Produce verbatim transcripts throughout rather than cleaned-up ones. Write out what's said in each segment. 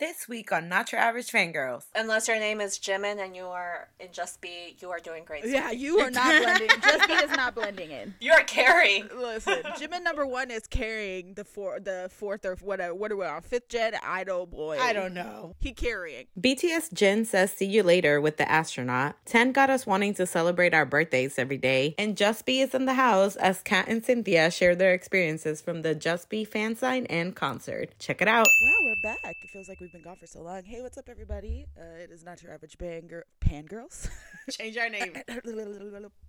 This week on Not Your Average Fangirls. Unless your name is Jimin and you are in Just B, you are doing great. Yeah, stuff. You are not blending. Just B is not blending in. You're carrying. Listen, Jimin number one is carrying the four, the fourth or whatever. What are we on? Fifth gen idol boy. I don't know. He carrying. B T S Jin says see you later with the astronaut. Ten got us wanting to celebrate our birthdays every day. And Just B is in the house as Kat and Cynthia share their experiences from the Just B fan sign and concert. Check it out. Wow, we're back. It feels like we've been gone for so long. Hey, what's up, everybody? Uh, it is Not Your Average Banger- Pangirls. Change our name.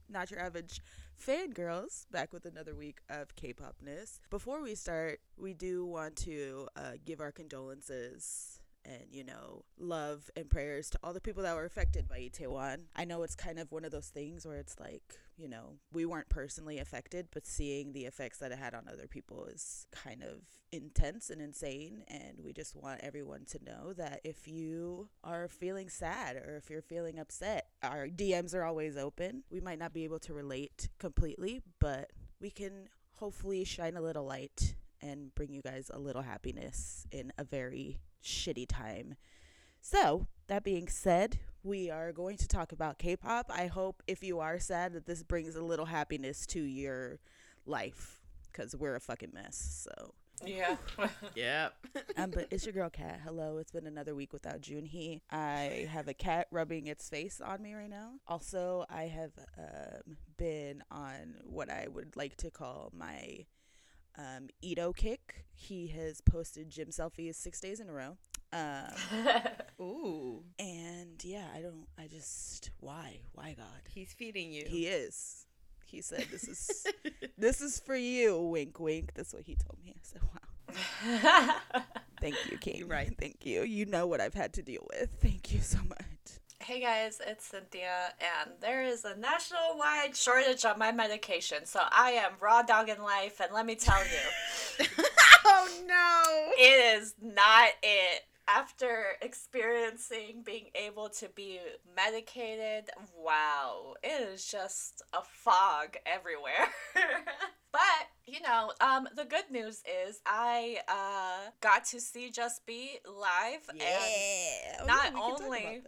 Not Your Average Fangirls. Back with another week of K-popness. Before we start, we do want to uh, give our condolences and, you know, love and prayers to all the people that were affected by Itaewon. I know it's kind of one of those things where it's like, you know, we weren't personally affected, but seeing the effects that it had on other people is kind of intense and insane. And we just want everyone to know that if you are feeling sad or if you're feeling upset, our D Ms are always open. We might not be able to relate completely, but we can hopefully shine a little light and bring you guys a little happiness in a very shitty time. So that being said, we are going to talk about K-pop. I hope if you are sad that this brings a little happiness to your life, because we're a fucking mess. So yeah. Yeah. um but it's your girl Kat. Hello, it's been another week without Joonhee. I have a cat rubbing its face on me right now. Also, I have um been on what I would like to call my Um, Ito kick. He has posted gym selfies six days in a row. Um, Ooh. And yeah, I don't, I just, why? Why, God? He's feeding you. He is. He said, this is, this is for you. Wink, wink. That's what he told me. I said, wow. Thank you, King. You're right. Thank you. You know what I've had to deal with. Thank you so much. Hey guys, it's Cynthia, and there is a nationwide shortage on my medication, so I am raw dogging life, and let me tell you. Oh no! It is not it. After experiencing being able to be medicated, wow, it is just a fog everywhere. But, you know, um, the good news is I uh, got to see Just B live. Yeah. And not oh, yeah, only,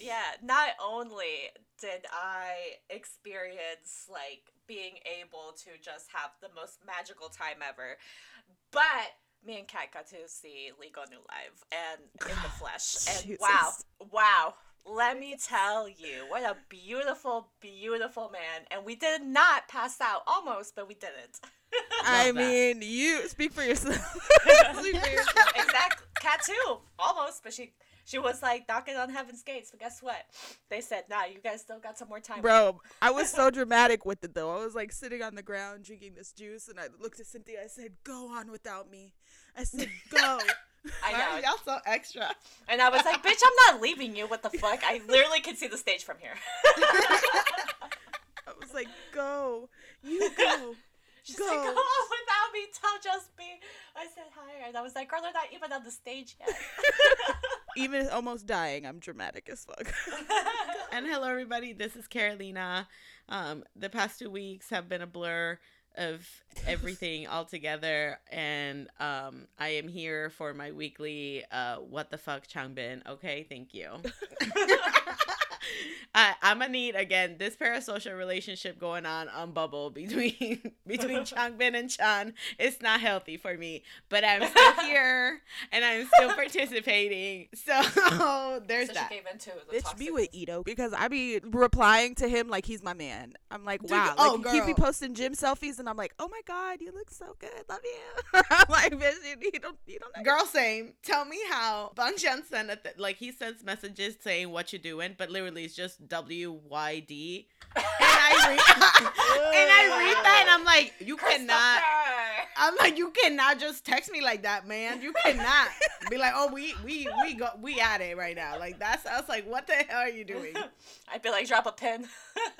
yeah, not only did I experience, like, being able to just have the most magical time ever, but me and Kat got to see Lee Geonu live and in the flesh. And Jesus. wow, wow. Let me tell you, what a beautiful, beautiful man. And we did not pass out, almost, but we didn't. I mean, you speak for yourself. Speak for yourself. Exactly. Kat too, almost, but she she was like knocking on heaven's gates. But guess what? They said, nah, you guys still got some more time. Bro, I was so dramatic with it though. I was like sitting on the ground drinking this juice, and I looked at Cynthia. I said, go on without me. I said, go. I know. Y'all so extra. And I was like, bitch, I'm not leaving you. What the fuck? I literally could see the stage from here. I was like, go. You go. She's go. Like, go on without me. Tell Just B. I said hi. And I was like, girl, they're not even on the stage yet. Even almost dying, I'm dramatic as fuck. And hello, everybody. This is Carolina. Um, the past two weeks have been a blur of everything all together, and um I am here for my weekly uh what the fuck Changbin. Okay, thank you. I, I'm gonna need again this parasocial relationship going on on Bubble between between Changbin and Chan. It's not healthy for me, but I'm still here and I'm still participating. So there's so that. She came into the bitch be with Ito because I be replying to him like he's my man. I'm like, dude, wow, oh, like, he be posting gym selfies and I'm like, oh my god, you look so good, love you. I'm like, bitch, you, you don't, you don't know. Girl, same. Tell me how Bang Chan sent a th- like he sends messages saying what you doing, but literally. It's just W Y D, and I read and I read that, and I'm like, you cannot. I'm like, you cannot just text me like that, man. You cannot be like, oh, we we we go we at it right now. Like that's I was like, what the hell are you doing? I'd be like, drop a pin.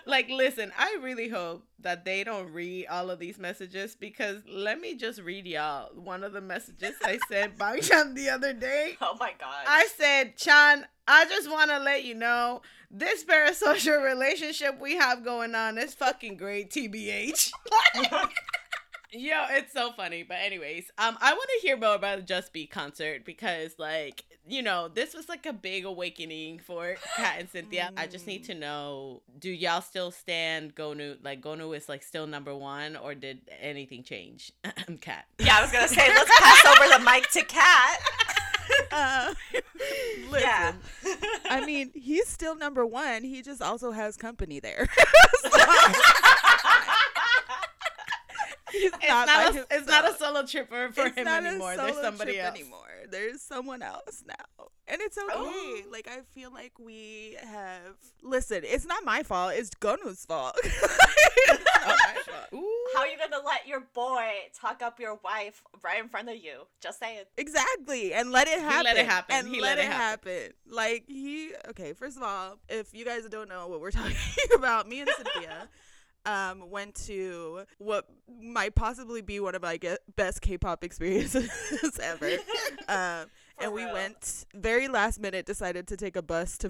Like, listen, I really hope that they don't read all of these messages because let me just read y'all one of the messages I sent Bang Chan the other day. Oh my god! I said, Chan, I just want to let you know this parasocial relationship we have going on is fucking great, T B H. Like, Yo, it's so funny. But anyways, um, I want to hear more about the Just B concert because, like, you know, this was like a big awakening for Kat and Cynthia. I just need to know, do y'all still stand Geonu? Like, Geonu is like still number one, or did anything change? I'm Kat. Yeah, I was gonna say let's pass over the mic to Kat. Uh, listen, yeah. I mean, he's still number one. He just also has company there. So, It's not, not, a, it's not a solo tripper for it's him anymore. There's somebody else. Anymore. There's someone else now. And it's okay. Oh. Like, I feel like we have... Listen, it's not my fault. It's Gonu's fault. It's not my fault. Ooh. How are you going to let your boy talk up your wife right in front of you? Just saying. Exactly. And let it happen. He let it happen. And he let, let it happen. happen. Like, he... Okay, first of all, if you guys don't know what we're talking about, me and Cynthia... Um, went to what might possibly be one of my ge- best K-pop experiences ever. Um, and we real. went very last minute, decided to take a bus to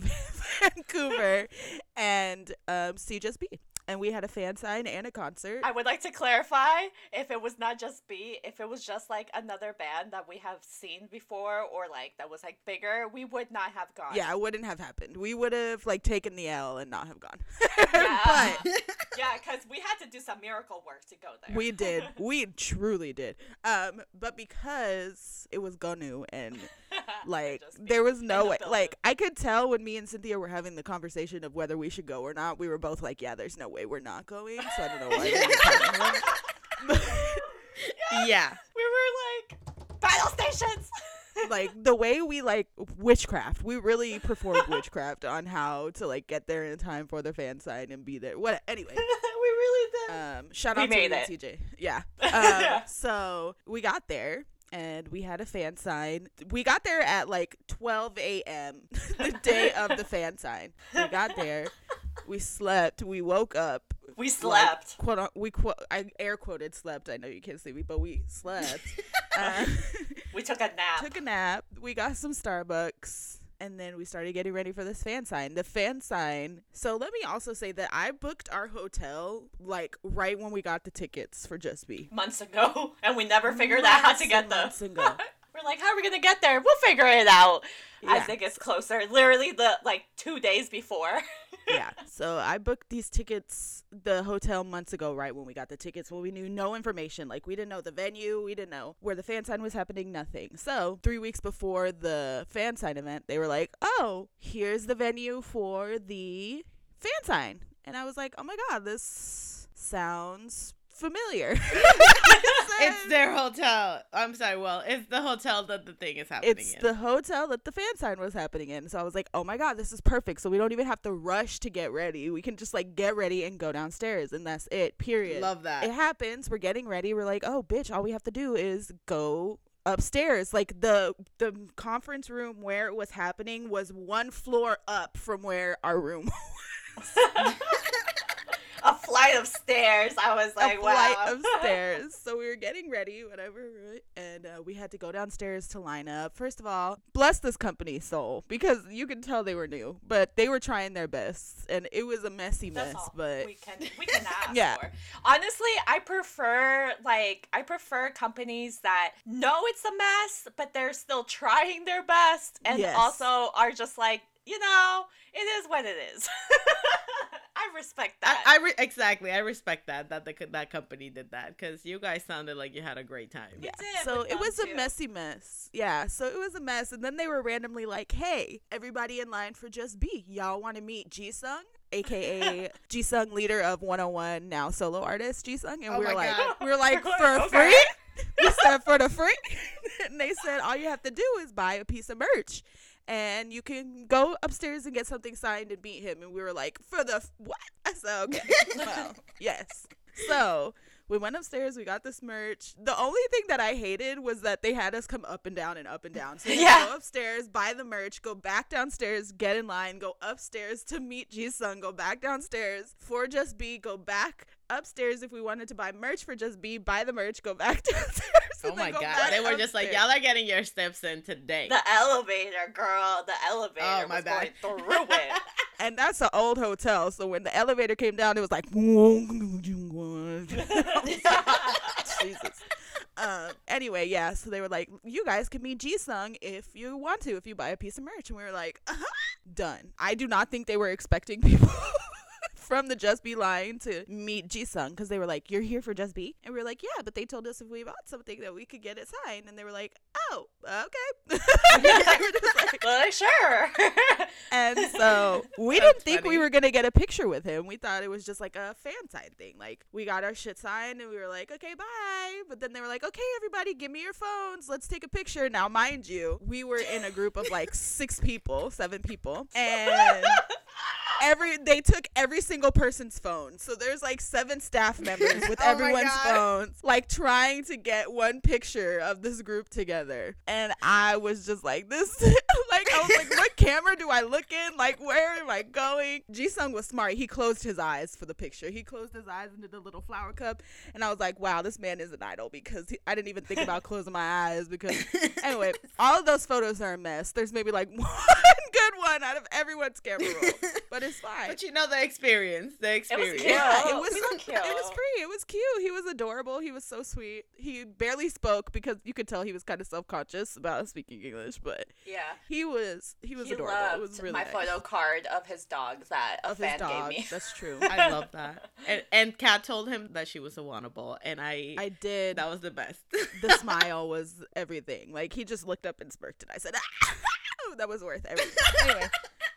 Vancouver and um, see Just B. And we had a fan sign and a concert. I would like to clarify if it was not Just B, if it was just like another band that we have seen before or like that was like bigger, we would not have gone. Yeah, it wouldn't have happened. We would have like taken the L and not have gone. Yeah, because yeah, we had to do some miracle work to go there. We did. We truly did. Um, but because it was Geonu and like there was no way. Building. Like I could tell when me and Cynthia were having the conversation of whether we should go or not. We were both like, yeah, there's no way we're not going, so I don't know why. But, yeah. yeah. We were like, battle stations! Like, the way we, like, witchcraft. We really performed witchcraft on how to, like, get there in time for the fan sign and be there. What? Anyway. We really did. Um, shout out we to you, T J. Yeah. Um, yeah. So, we got there. And we had a fan sign. We got there at like twelve a.m. the day of the fan sign. We got there. We slept. We woke up. We slept. Like, quote, we quote, I air quoted slept. I know you can't see me, but we slept. uh, we took a nap. Took a nap. We got some Starbucks. And then we started getting ready for this fan sign. The fan sign. So let me also say that I booked our hotel like right when we got the tickets for Just B. Months ago. And we never figured months out how to get them. Months ago. We're like, how are we going to get there? We'll figure it out. Yeah. I think it's closer. Literally the like two days before. Yeah. So I booked these tickets, the hotel months ago, right when we got the tickets. Well, we knew no information. Like we didn't know the venue. We didn't know where the fan sign was happening. Nothing. So three weeks before the fan sign event, they were like, oh, here's the venue for the fan sign. And I was like, oh, my God, this sounds familiar. It's their hotel. I'm sorry. Well, it's the hotel that the thing is happening it's in. It's the hotel that the fan sign was happening in. So I was like, oh my God, this is perfect. So we don't even have to rush to get ready. We can just like get ready and go downstairs and that's it. Period. Love that. It happens. We're getting ready. We're like, oh, bitch, all we have to do is go upstairs. Like the the conference room where it was happening was one floor up from where our room was. A flight of stairs. I was like, a flight wow. of stairs. So we were getting ready, whatever, and uh, we had to go downstairs to line up. First of all, bless this company's soul because you can tell they were new, but they were trying their best, and it was a messy That's mess. But we can we can ask yeah. for. Honestly, I prefer like I prefer companies that know it's a mess, but they're still trying their best, and yes. also are just like, you know, it is what it is. I respect that. I, I re- exactly. I respect that that the that company did that because you guys sounded like you had a great time. Yeah. Did, so it was too. a messy mess. Yeah. So it was a mess, and then they were randomly like, "Hey, everybody in line for Just B, y'all want to meet Jisung, aka Jisung, leader of one oh one, now solo artist Jisung," and oh we were like, God. we were like, for free. We said for the free, and they said all you have to do is buy a piece of merch. And you can go upstairs and get something signed and meet him. And we were like, for the f- what? I said, okay. Well, yes. So we went upstairs. We got this merch. The only thing that I hated was that they had us come up and down and up and down. So yeah. go upstairs, buy the merch, go back downstairs, get in line, go upstairs to meet Jisung, go back downstairs for Just B, go back upstairs if we wanted to buy merch for Just B, buy the merch, go back downstairs. Oh my God. They were just like, y'all are getting your steps in today. The elevator, girl. The elevator oh, my was bad. going through it. And that's an old hotel. So when the elevator came down, it was like. Jesus. Um, anyway, yeah, so they were like, you guys can meet Jisung if you want to, if you buy a piece of merch. And we were like, uh-huh, done. I do not think they were expecting people from the Just B line to meet Jisung, because they were like, you're here for Just B? And we were like, yeah, but they told us if we bought something that we could get it signed. And they were like, oh, okay. And they were just like, well, sure. And so we That's didn't think funny. We were going to get a picture with him. We thought it was just like a fan sign thing. Like, we got our shit signed and we were like, okay, bye. But then they were like, okay, everybody, give me your phones. Let's take a picture. Now, mind you, we were in a group of like six people, seven people. And... Every they took every single person's phone, so there's like seven staff members with oh everyone's phones, like trying to get one picture of this group together. And I was just like, this, like I was like, what camera do I look in? Like, where am I going? Jisung was smart. He closed his eyes for the picture. He closed his eyes into the little flower cup, and I was like, wow, this man is an idol, because he, I didn't even think about closing my eyes. Because anyway, all of those photos are a mess. There's maybe like one good one out of everyone's camera roll, but it's fine. But you know, the experience, the experience. It was cute. Yeah, it was, it was free. It was cute. He was adorable. He was so sweet. He barely spoke because you could tell he was kind of self-conscious about speaking English, but yeah, he was, he was he adorable. It was really my nice. Photo card of his dog that a of fan his dog. Gave me. That's true. I love that. And, and Kat told him that she was a wannable, and I, I did. That was the best. The smile was everything. Like, he just looked up and smirked, and I said, ah! That was worth everything. Anyway.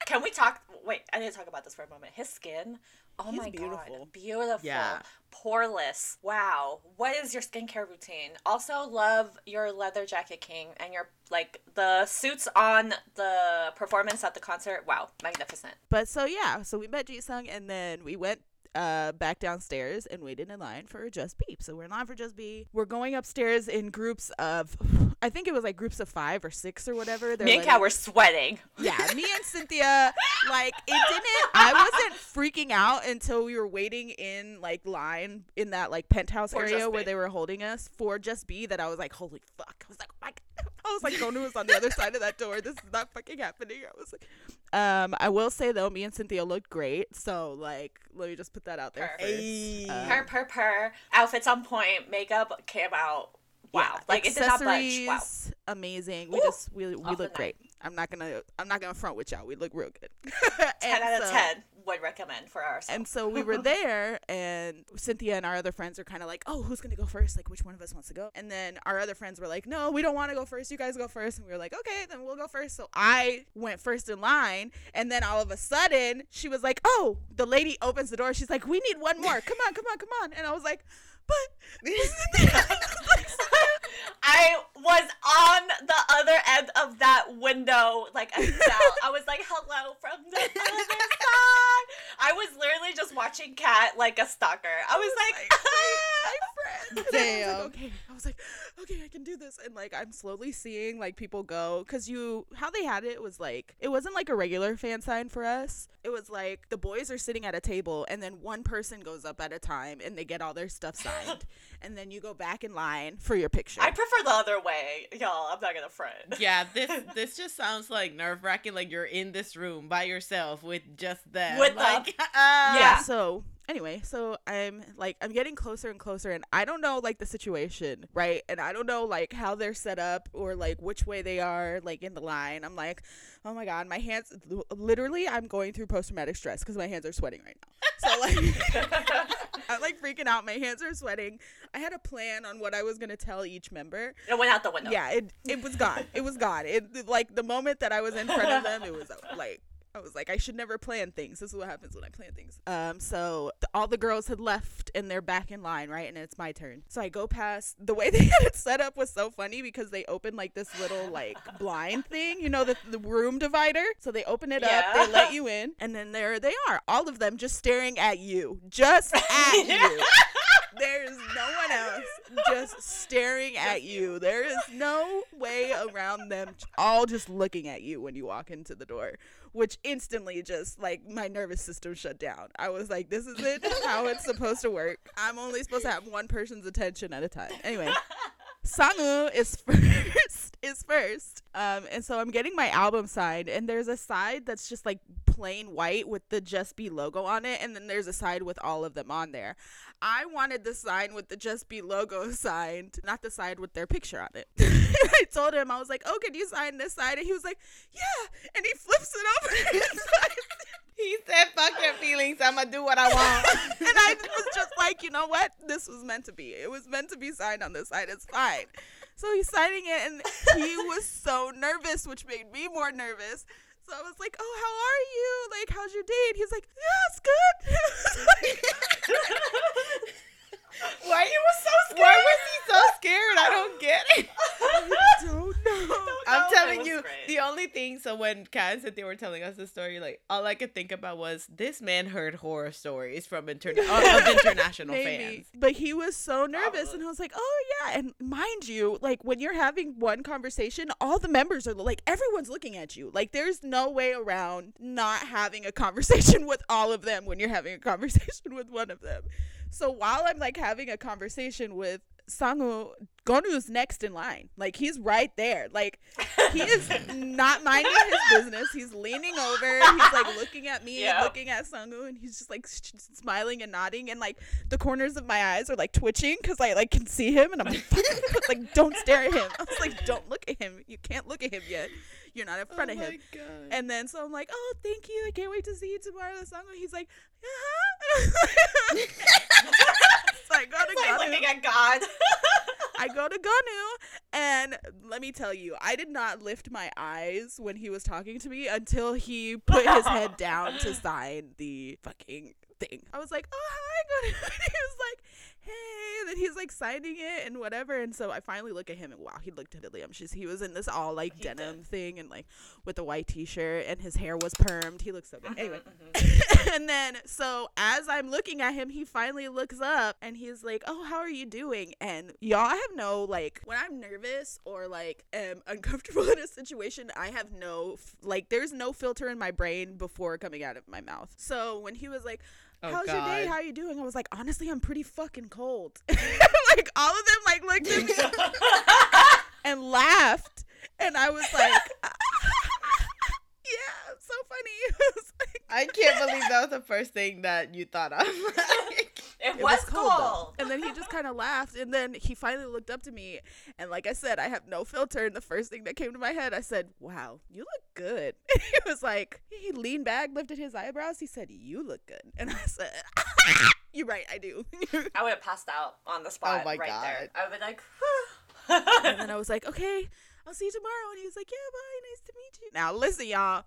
Can we talk? Wait, I need to talk about this for a moment. His skin. Oh He's my beautiful. God. Beautiful. Yeah. Poreless. Wow. What is your skincare routine? Also, love your leather jacket, King, and your, like, the suits on the performance at the concert. Wow. Magnificent. But so, yeah. So we met Jisung, and then we went Uh, back downstairs and waited in line for Just B. So we're in line for Just B. We're going upstairs in groups of, I think it was like groups of five or six or whatever. They're me and Kat like, were sweating. Yeah, me and Cynthia, like it didn't, I wasn't freaking out until we were waiting in like line in that like penthouse for area where they were holding us for Just B, that I was like, holy fuck. I was like, oh my God. I was like, Geonu was on the other side of that door. This is not fucking happening. I was like, um, I will say though, me and Cynthia looked great. So like, let me just put that out there. Hey. Um, purr, purr, purr. Outfits on point. Makeup came out. Wow. Yeah. Like it did not budge. Wow. Amazing. We Ooh. just we we look great. I'm not gonna I'm not gonna front with y'all. We look real good. ten out of so, ten would recommend for ourselves. And so we were there, and Cynthia and our other friends are kind of like, oh, who's gonna go first? Like, which one of us wants to go? And then our other friends were like, no, we don't want to go first. You guys go first. And we were like, okay, then we'll go first. So I went first in line, and then all of a sudden she was like, oh, the lady opens the door. She's like, we need one more. Come on, come on, come on. And I was like, but I was on the other end of that window, like a cell. I was like, hello from the other side. I was literally just watching Kat like a stalker. I was like, my friend. Damn. I was like, okay. I was like, okay, I can do this. And like, I'm slowly seeing like people go, because you, how they had it was like, it wasn't like a regular fan sign for us. It was like the boys are sitting at a table, and then one person goes up at a time and they get all their stuff signed. And then you go back in line for your picture. I prefer the other way, y'all. I'm not gonna front. Yeah, this this just sounds like nerve-wracking. Like you're in this room by yourself with just them. With like, the- uh, yeah. So. Anyway, so I'm like, I'm getting closer and closer, and I don't know like the situation, right? And I don't know like how they're set up or like which way they are like in the line. I'm like, oh my God, my hands, literally I'm going through post-traumatic stress because my hands are sweating right now. So like, I'm like freaking out. My hands are sweating. I had a plan on what I was going to tell each member. It went out the window. Yeah, it, it was gone. It was gone. It, like the moment that I was in front of them, it was like. I was like, I should never plan things. This is what happens when I plan things. Um, so th- all the girls had left, and they're back in line, right? And it's my turn. So I go past. The way they had it set up was so funny because they opened like this little like blind thing, you know, the, the room divider. So they open it yeah. up, they let you in, and then there they are, all of them just staring at you, just at you. There is no one else, just staring at you. There is no way around them, all just looking at you when you walk into the door, which instantly just like my nervous system shut down. I was like, this is it, how it's supposed to work. I'm only supposed to have one person's attention at a time. Anyway, Sangwoo is first is first um and so I'm getting my album signed, and there's a side that's just like plain white with the Just B logo on it, and then there's a sign with all of them on there. I wanted the sign with the Just B logo signed, not the sign with their picture on it. I told him, I was like, oh, can you sign this side? And he was like, yeah. And he flips it over. He said, fuck your feelings. I'm going to do what I want. And I was just like, you know what? This was meant to be. It was meant to be signed on this side. It's fine. So he's signing it, and he was so nervous, which made me more nervous. So I was like, oh, how are you? Like, how's your date? He's like, yeah, it's good. Why he was so scared? Why was he so scared? I don't get it. I don't know. I'm telling you, great. The only thing, so when Kat and Cynthia were telling us the story, like, all I could think about was, this man heard horror stories from interna- of international fans. But he was so nervous, Probably. And I was like, oh, yeah. And mind you, like, when you're having one conversation, all the members are, like, everyone's looking at you. Like, there's no way around not having a conversation with all of them when you're having a conversation with one of them. So while I'm, like, having a conversation with Sangwoo, Geonu's next in line. Like, he's right there. Like, he is not minding his business. He's leaning over. He's, like, looking at me yeah. and looking at Sangwoo, and he's just, like, sh- smiling and nodding. And, like, the corners of my eyes are, like, twitching because I, like, can see him. And I'm like, like, don't stare at him. I was like, don't look at him. You can't look at him yet. You're not in front oh of him. God. And then so I'm like, oh, thank you. I can't wait to see you tomorrow. The song. He's like, uh-huh. So I go to it's Geonu. Like looking at God. I go to Geonu, and let me tell you, I did not lift my eyes when he was talking to me until he put his head down to sign the fucking thing. I was like, oh, hi, Geonu. And he was like, hey. And then he's like signing it and whatever. And so I finally look at him, and wow, he looked delicious. He was in this all like he denim did. Thing and like with a white t-shirt, and his hair was permed. He looked so good. Anyway. And then so as I'm looking at him, he finally looks up, and he's like, oh, how are you doing? And y'all have no, like, when I'm nervous or like am uncomfortable in a situation, I have no, like, there's no filter in my brain before coming out of my mouth. So when he was like, oh, how's God. Your day? How are you doing? I was like, honestly, I'm pretty fucking cold. Like, all of them, like, looked at me and laughed. And I was like, ah, yeah, so funny. I, was like, I can't believe that was the first thing that you thought of. Like, it, it was, was cold. cold. And then he just kind of laughed. And then he finally looked up to me. And like I said, I have no filter. And the first thing that came to my head, I said, wow, you look good. He was like, he leaned back, lifted his eyebrows. He said, you look good. And I said, you're right, I do. I would have passed out on the spot. Oh my right God. There. I would have been like, whew. And then I was like, okay, I'll see you tomorrow. And he was like, yeah, bye, nice to meet you. Now, listen, y'all.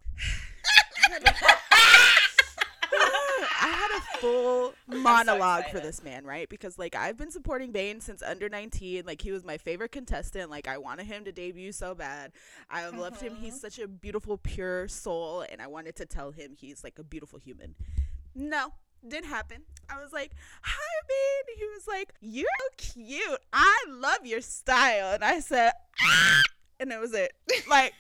I had a full monologue so for this man, right? Because, like, I've been supporting Bain since under nineteen. Like, he was my favorite contestant. Like, I wanted him to debut so bad. I mm-hmm. loved him. He's such a beautiful, pure soul. And I wanted to tell him he's, like, a beautiful human. No, didn't happen. I was like, hi, Bain. He was like, you're so cute. I love your style. And I said, ah! And that was it. Like...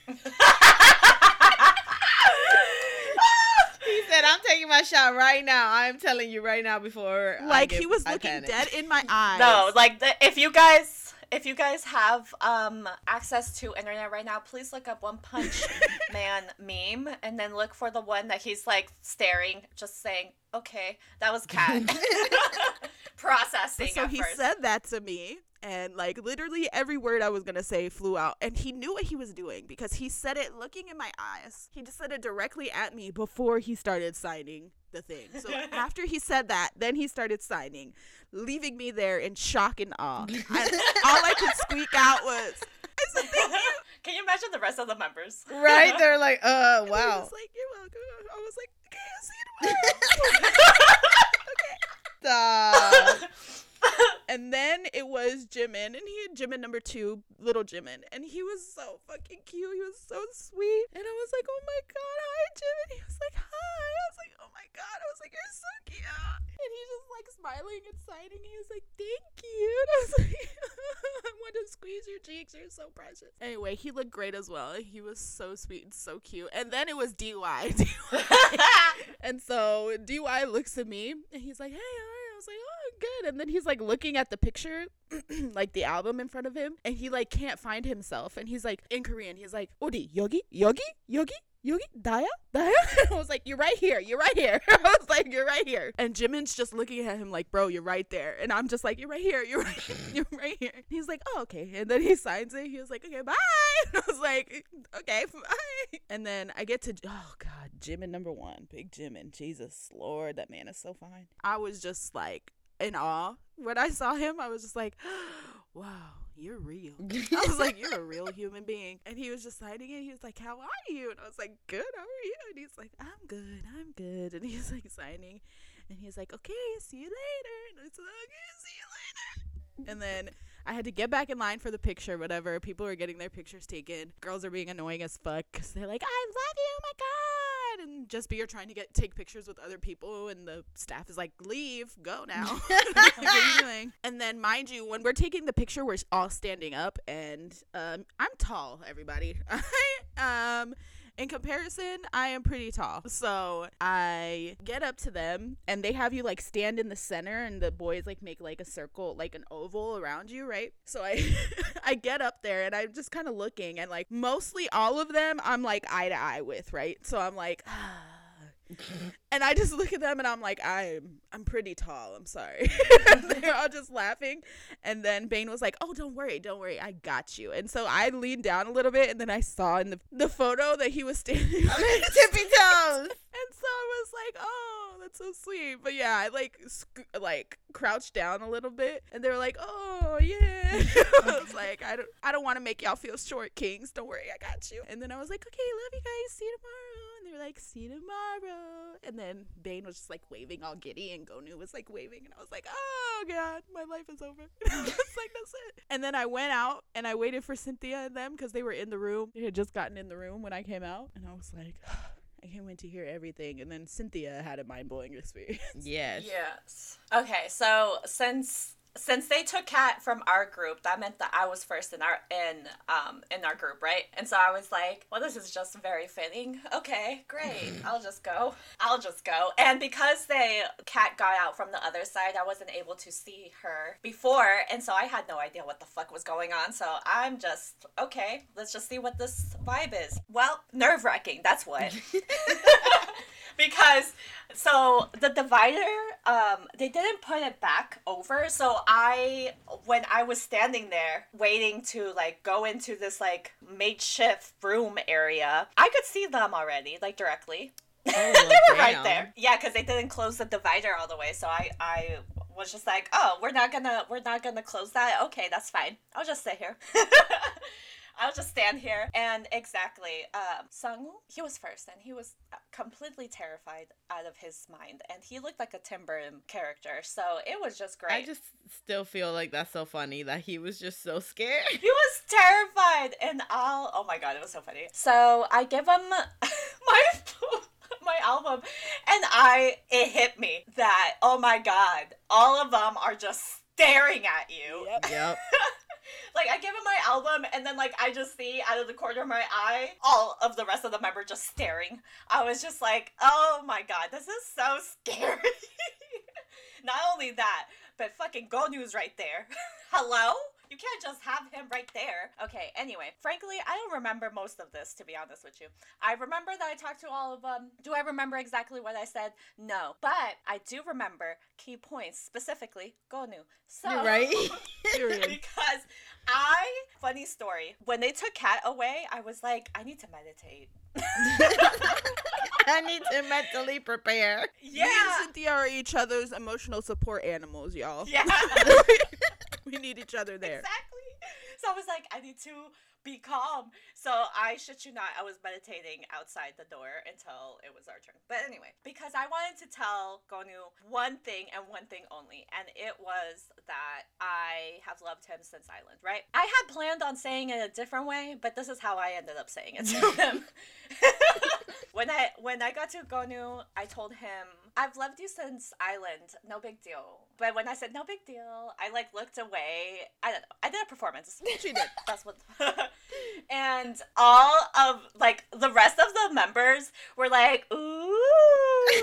He said, I'm taking my shot right now. I'm telling you right now before Like, get, he was looking dead in my eyes. No, like, the, if you guys if you guys have um access to internet right now, please look up One Punch Man meme, and then look for the one that he's, like, staring, just saying, okay, that was Kat. Processing. So he first. Said that to me. And, like, literally every word I was going to say flew out. And he knew what he was doing because he said it looking in my eyes. He just said it directly at me before he started signing the thing. So after he said that, then he started signing, leaving me there in shock and awe. I, all I could squeak out was, I said, thank you. Can you imagine the rest of the members? Right? They're like, uh, wow. And I was like, you're welcome. I was like, okay, I'll see you tomorrow. Okay. Stop. And then it was Jimin, and he had Jimin number two, little Jimin, and he was so fucking cute. He was so sweet, and I was like, oh my God, hi, Jimin. He was like, hi. I was like, oh my God. I was like, you're so cute. And he's just like smiling and signing. He was like, thank you. And I was like, I want to squeeze your cheeks. You're so precious. Anyway, he looked great as well. He was so sweet and so cute. And then it was D Y. And so D Y looks at me, and he's like, hey, hi. I was like, oh, good. And then he's like looking at the picture, like the album in front of him, and he like can't find himself, and he's like in Korean, he's like, 어디 여기 여기 여기 Yugi? Daya? Daya? I was like, you're right here. You're right here. I was like, you're right here. And Jimin's just looking at him like, bro, you're right there. And I'm just like, you're right here. You're right here. You're right here. He's like, oh, okay. And then he signs it. He was like, okay, bye. And I was like, okay, bye. And then I get to, oh, God, Jimin number one. Big Jimin. Jesus, Lord, that man is so fine. I was just like in awe. When I saw him, I was just like, wow. You're real. I was like, you're a real human being. And he was just signing it. He was like, how are you? And I was like, good, how are you? And he's like, I'm good, I'm good. And he's like signing. And he's like, okay, see you later. And I was like, okay, see you later. And then I had to get back in line for the picture, whatever. People were getting their pictures taken. Girls are being annoying as fuck. So they're like, I love you, oh my God. And Just B, you're trying to get take pictures with other people, and the staff is like, leave, go now. What are you doing? And then, mind you, when we're taking the picture, we're all standing up, and um, I'm tall, everybody. I um in comparison, I am pretty tall. So I get up to them, and they have you like stand in the center, and the boys like make like a circle, like an oval around you, right? So I I get up there, and I'm just kind of looking, and like mostly all of them I'm like eye to eye with, right? So I'm like, ah. And I just look at them, and I'm like, I'm I'm pretty tall. I'm sorry. They're all just laughing. And then Bain was like, oh, don't worry. Don't worry. I got you. And so I leaned down a little bit, and then I saw in the, the photo that he was standing on his tippy toes. And so I was like, oh, that's so sweet. But, yeah, I, like, sc- like crouched down a little bit. And they were like, oh, yeah. I was like, I don't, I don't want to make y'all feel short, kings. Don't worry. I got you. And then I was like, okay, love you guys. See you tomorrow. And they were like, see you tomorrow. And then And Bain was just like waving all giddy, and Geonu was like waving, and I was like, oh God, my life is over. I was like, that's it. And then I went out and I waited for Cynthia and them because they were in the room. They had just gotten in the room when I came out, and I was like, I can't wait to hear everything. And then Cynthia had a mind-blowing experience. Yes. Yes. Okay, so since Since they took Kat from our group, that meant that I was first in our in um in our group, right? And so I was like, well, this is just very fitting. Okay, great. I'll just go. I'll just go. And because they Kat got out from the other side, I wasn't able to see her before, and so I had no idea what the fuck was going on. So I'm just okay. Let's just see what this vibe is. Well, nerve-wracking. That's what. Because, so, the divider, um, they didn't put it back over, so I, when I was standing there, waiting to, like, go into this, like, makeshift room area, I could see them already, like, directly. Oh, they were damn. Right there. Yeah, because they didn't close the divider all the way, so I, I... was just like, oh, we're not gonna we're not gonna close that. Okay, that's fine. I'll just sit here. I'll just stand here. And exactly, um, Sangwoo, he was first, and he was completely terrified out of his mind, and he looked like a Tim Burton character, so it was just great. I just still feel like that's so funny that he was just so scared. He was terrified, and all oh my god, it was so funny. So I give him my my album, and I it hit me that, oh my god, all of them are just staring at you. Yep. Yep. Like, I give him my album, and then, like, I just see out of the corner of my eye all of the rest of the member just staring. I was just like, oh my god, this is so scary. Not only that, but fucking Geonu's right there. Hello? You can't just have him right there. Okay, anyway. Frankly, I don't remember most of this, to be honest with you. I remember that I talked to all of them. Do I remember exactly what I said? No. But I do remember key points, specifically Geonu. So, you're right. Because I, funny story, when they took Kat away, I was like, I need to meditate. I need to mentally prepare. Yeah. Me and Cynthia are each other's emotional support animals, y'all. Yeah. We need each other there. Exactly. So I was like, I need to be calm. So I shit you not, I was meditating outside the door until it was our turn. But anyway, because I wanted to tell Geonu one thing and one thing only, and it was that I have loved him since Island, right? I had planned on saying it a different way, but this is how I ended up saying it to him. When I when I got to Geonu, I told him, I've loved you since Island, no big deal. But when I said no big deal, I like looked away. I don't know. I did a performance. She did. That's what. And all of like the rest of the members were like, ooh.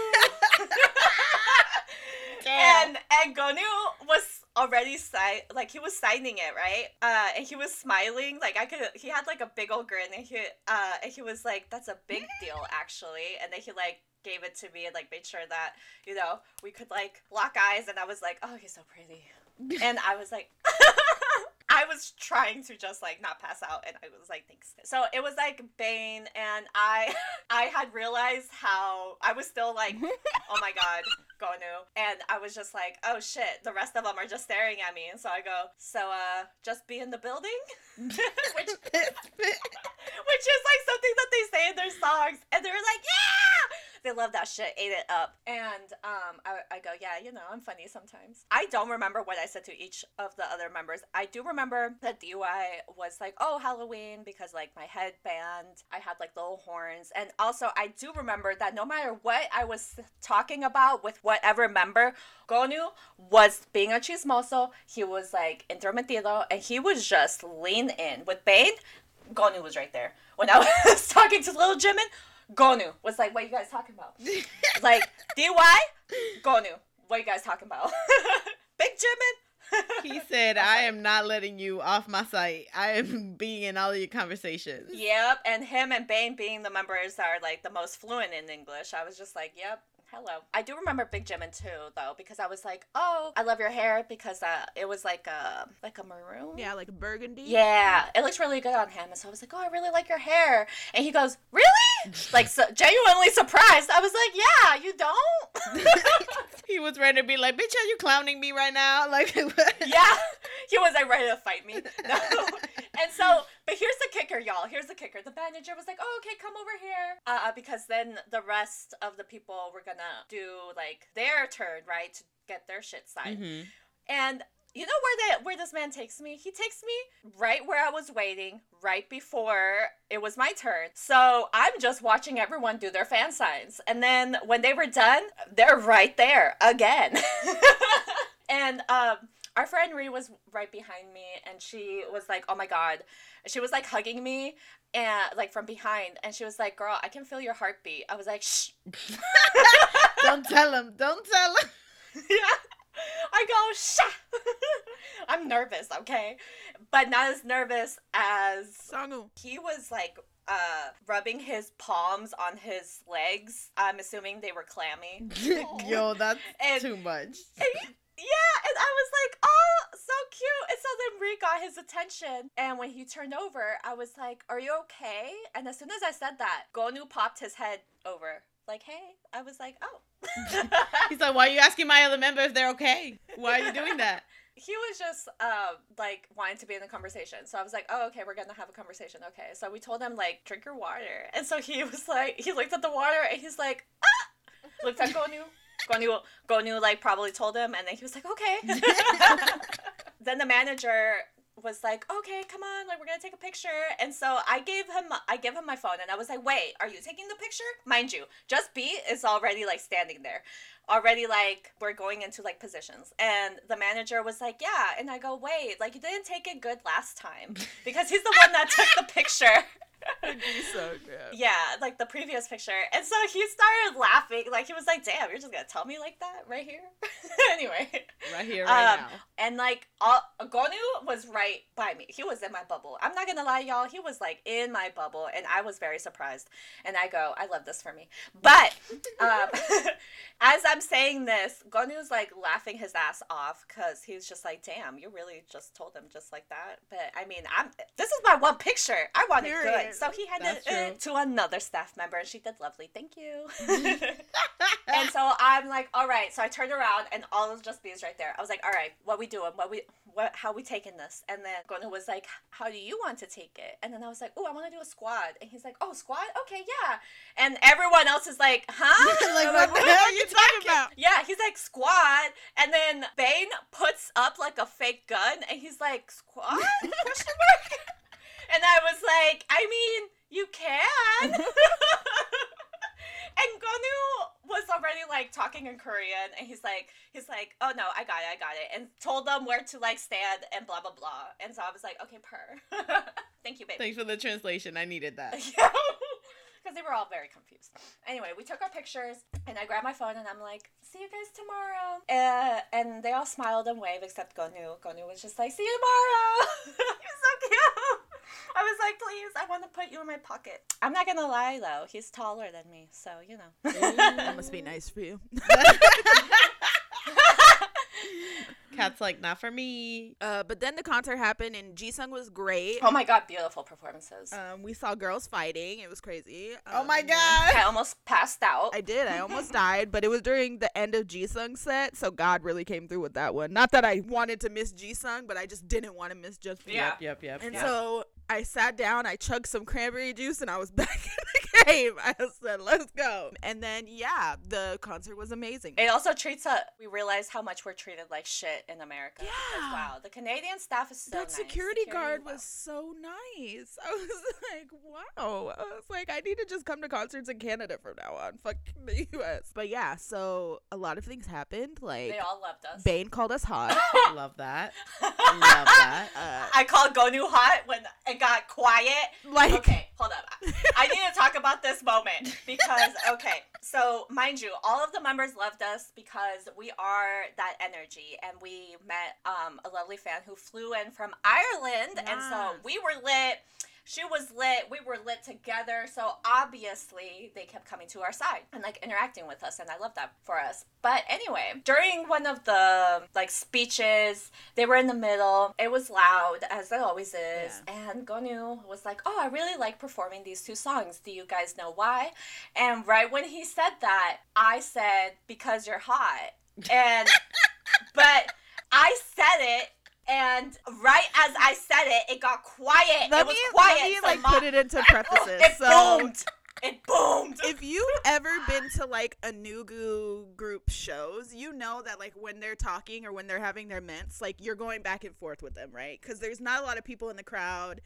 And and Geonu was already signed, like he was signing it, right? Uh, and he was smiling, like I could. He had like a big old grin, and he, uh, and he was like, "That's a big deal, actually." And then he like gave it to me and like made sure that, you know, we could like lock eyes, and I was like, "Oh, he's so pretty," and I was like. I was trying to just, like, not pass out, and I was like, thanks. So it was, like, Bain, and I I had realized how I was still, like, oh, my God, Geonu. And I was just like, oh, shit, the rest of them are just staring at me. And so I go, so, uh, just be in the building? which, which is, like, something that they say in their songs. And they're like, yeah! They love that shit, ate it up. And um, I, I go, yeah, you know, I'm funny sometimes. I don't remember what I said to each of the other members. I do remember that D Y was like, oh, Halloween, because like my headband, I had like little horns. And also I do remember that no matter what I was talking about with whatever member, Geonu was being a chismoso. He was like intrometido, and he was just lean in. With Bain, Geonu was right there. When I was talking to little Jimin, Geonu was like, what are you guys talking about? Like, D Y, Geonu, what are you guys talking about? Big Jimin. He said, I am not letting you off my sight. I am being in all of your conversations. Yep, and him and Bain being the members that are, like, the most fluent in English. I was just like, yep. Hello. I do remember Big Jimin too, though, because I was like, "Oh, I love your hair," because uh, it was like a like a maroon. Yeah, like burgundy. Yeah, it looks really good on him, and so I was like, "Oh, I really like your hair," and he goes, "Really?" Like, so genuinely surprised. I was like, "Yeah, you don't." He was ready to be like, "Bitch, are you clowning me right now?" Like, yeah, he was like ready to fight me. No, and so. But here's the kicker, y'all. Here's the kicker. The manager was like, oh, okay, come over here. Uh, because then the rest of the people were gonna do, like, their turn, right, to get their shit signed. Mm-hmm. And you know where that where this man takes me? He takes me right where I was waiting, right before it was my turn. So I'm just watching everyone do their fan signs. And then when they were done, they're right there again. And, um... our friend Ree was right behind me, and she was like, oh my God. She was like hugging me, and like from behind, and she was like, girl, I can feel your heartbeat. I was like, shh. Don't tell him. Don't tell him. Yeah. I go, shh. I'm nervous, okay? But not as nervous as Sangwoo. He was like, uh, rubbing his palms on his legs. I'm assuming they were clammy. Yo, that's and, too much. And, yeah, and I was like, oh, so cute. And so then Ree got his attention. And when he turned over, I was like, are you okay? And as soon as I said that, Geonu popped his head over. Like, hey. I was like, oh. He's like, why are you asking my other member if they're okay? Why are you doing that? He was just, uh, like, wanting to be in the conversation. So I was like, oh, okay, we're going to have a conversation. Okay. So we told him, like, drink your water. And so he was like, he looked at the water and he's like, ah! Looked at Geonu. Geonu, Geonu, like, probably told him, and then he was like, okay. Then the manager was like, okay, come on, like, we're gonna take a picture. And so I gave him, I gave him my phone, and I was like, wait, are you taking the picture? Mind you, Just B is already, like, standing there. Already, like, we're going into, like, positions. And the manager was like, yeah. And I go, wait, like, you didn't take it good last time. Because he's the one that took the picture. So good. Yeah, like, the previous picture. And so he started laughing. Like, he was like, damn, you're just gonna tell me like that right here? Anyway. Right here, right um, now. And, like, all, Geonu was right by me. He was in my bubble. I'm not gonna lie, y'all. He was, like, in my bubble. And I was very surprised. And I go, I love this for me. But, um, as I I'm saying this, Gonu's like laughing his ass off because he's just like, damn, you really just told him just like that. But I mean, I'm this is my one picture. I want it good. So he handed it to another staff member and she did lovely. Thank you. And so I'm like, all right. So I turned around and all of Just B's right there. I was like, all right, what we doing? What we what how we taking this? And then Geonu was like, how do you want to take it? And then I was like, oh, I want to do a squad. And he's like, oh, squad? Okay, yeah. And everyone else is like, huh? Like, what, what the hell are you talking? About. Yeah, he's like, squad. And then Bain puts up like a fake gun and he's like, squad? And I was like, I mean, you can. And Geonu was already like talking in Korean and he's like, he's like, oh no, I got it, I got it. And told them where to like stand and blah, blah, blah. And so I was like, okay, purr. Thank you, baby. Thanks for the translation. I needed that. Yeah. because they were all very confused. Anyway, we took our pictures, and I grabbed my phone, and I'm like, see you guys tomorrow. Uh, and they all smiled and waved, except Geonu. Geonu was just like, see you tomorrow. He was so cute. I was like, please, I want to put you in my pocket. I'm not going to lie, though. He's taller than me, so, you know. That must be nice for you. Kat's like, not for me. Uh, but then the concert happened, and Jisung was great. Oh, my God. Beautiful performances. Um, we saw girls fighting. It was crazy. Um, oh, my God. I almost passed out. I did. I almost died. But it was during the end of Jisung's set, so God really came through with that one. Not that I wanted to miss Jisung, but I just didn't want to miss Just B. Yeah. Yep, yep, yep. And yep. so I sat down. I chugged some cranberry juice, and I was back in the game. I said, let's go. And then, yeah, the concert was amazing. It also treats us. We realize how much we're treated like shit in America. Yeah. Because, wow, the Canadian staff is so that nice. security, security guard wow. was so nice. I was like, wow. I was like, I need to just come to concerts in Canada from now on. Fuck the U S. But yeah, so a lot of things happened. Like, they all loved us. Bain called us hot. Love that. Love that. Uh, I called Geonu hot when it got quiet. Like, okay, hold up. I need to talk about this moment because, okay, so mind you, all of the members loved us because we are that energy, and we We met um, a lovely fan who flew in from Ireland, yes. and so we were lit. She was lit. We were lit together. So obviously, they kept coming to our side and like interacting with us, and I love that for us. But anyway, during one of the like speeches, they were in the middle. It was loud, as it always is. Yeah. And Geonu was like, "Oh, I really like performing these two songs. Do you guys know why?" And right when he said that, I said, "Because you're hot." And but I said it, and right as I said it, it got quiet. Let it was me, quiet. Let me, so like, my, put it into prefaces. It so, boomed. It boomed. If you've ever been to, like, a Nugu group shows, you know that, like, when they're talking or when they're having their ments, like, you're going back and forth with them, right? Because there's not a lot of people in the crowd.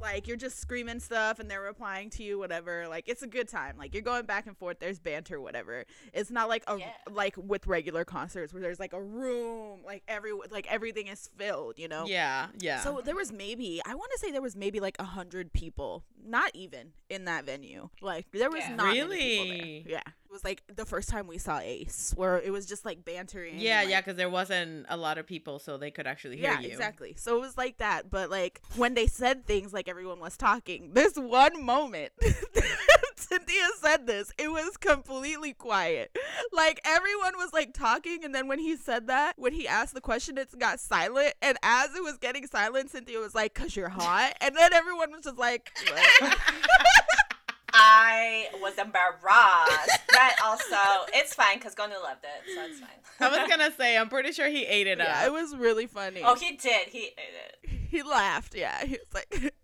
Like, you're just screaming stuff, and they're replying to you, whatever. Like, it's a good time. Like, you're going back and forth. There's banter, whatever. It's not like a yeah. like with regular concerts where there's, like, a room. Like, every, like everything is filled, you know? Yeah, yeah. So there was maybe, I want to say there was maybe, like, one hundred people. Not even in that venue. Like, there was yeah. not really? many people there. Yeah. It was, like, the first time we saw Ace, where it was just, like, bantering. Yeah, like, yeah, because there wasn't a lot of people, so they could actually hear yeah, you. Yeah, exactly. So it was like that. But, like, when they said things, like, everyone was talking. This one moment, Cynthia said this, it was completely quiet. Like, everyone was, like, talking, and then when he said that, when he asked the question, it got silent. And as it was getting silent, Cynthia was like, "'Cause you're hot." And then everyone was just like, "What?" I was embarrassed. That also, it's fine because Geonu loved it, so it's fine. I was gonna say, I'm pretty sure he ate it yeah, up. Yeah, it was really funny. Oh, he did. He ate it. He laughed. Yeah, he was like.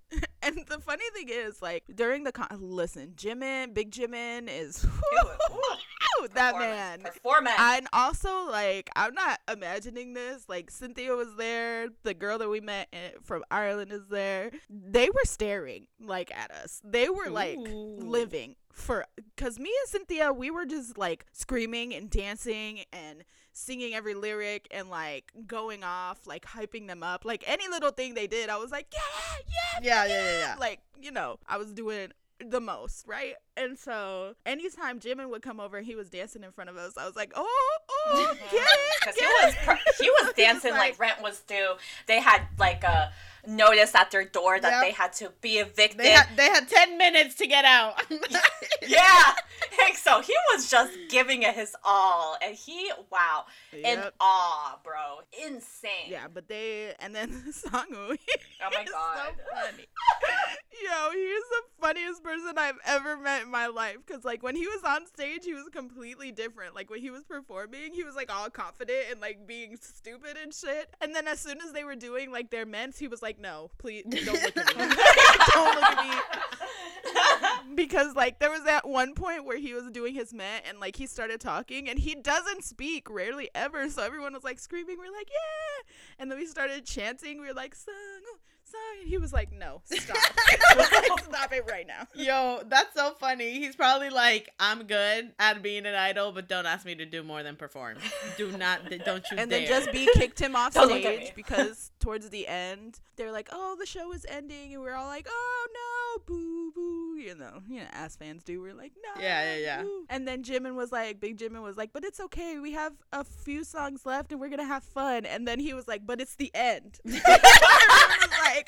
And the funny thing is, like, during the con, listen, Jimin, Big Jimin is whoo, whoo, that man. Performance. And also, like, I'm not imagining this. Like, Cynthia was there. The girl that we met from Ireland is there. They were staring, like, at us. They were, like, Ooh. living for, because me and Cynthia, we were just, like, screaming and dancing and singing every lyric and, like, going off, like, hyping them up. Like, any little thing they did, I was like, yeah, yeah, yeah, yeah, yeah, yeah. Like, you know, I was doing the most, right? And so anytime Jimin would come over and he was dancing in front of us, I was like, oh, oh, mm-hmm. get it, get he was it. Per- he was dancing like, like rent was due. They had, like, a notice at their door that yep. they had to be evicted. They had, they had ten minutes to get out. Yeah. So he was just giving it his all. And he, wow, yep. in awe, bro. Insane. Yeah, but they, and then Sangwoo. Oh, my God. So funny. Yo, he's the funniest person I've ever met in my life. Because, like, when he was on stage, he was completely different. Like, when he was performing, he was, like, all confident and, like, being stupid and shit. And then as soon as they were doing, like, their ments, he was like, no, please don't look at me. Don't look at me. Because, like, there was that one point where he was doing his ment and, like, he started talking and he doesn't speak rarely ever. So everyone was, like, screaming. We were like, yeah. And then we started chanting. We were like, sung. And he was like, no, stop. Was like, stop it right now. Yo, that's so funny. He's probably like, I'm good at being an idol, but don't ask me to do more than perform. Do not, don't you and dare. And then Just B kicked him off stage because towards the end, they're like, oh, the show is ending. And we're all like, oh, no, boo, boo. you know, you know, as fans do, we're like, no. Yeah, yeah, yeah. Woo. And then Jimin was like, Big Jimin was like, but it's okay. We have a few songs left and we're going to have fun. And then he was like, but it's the end. Like,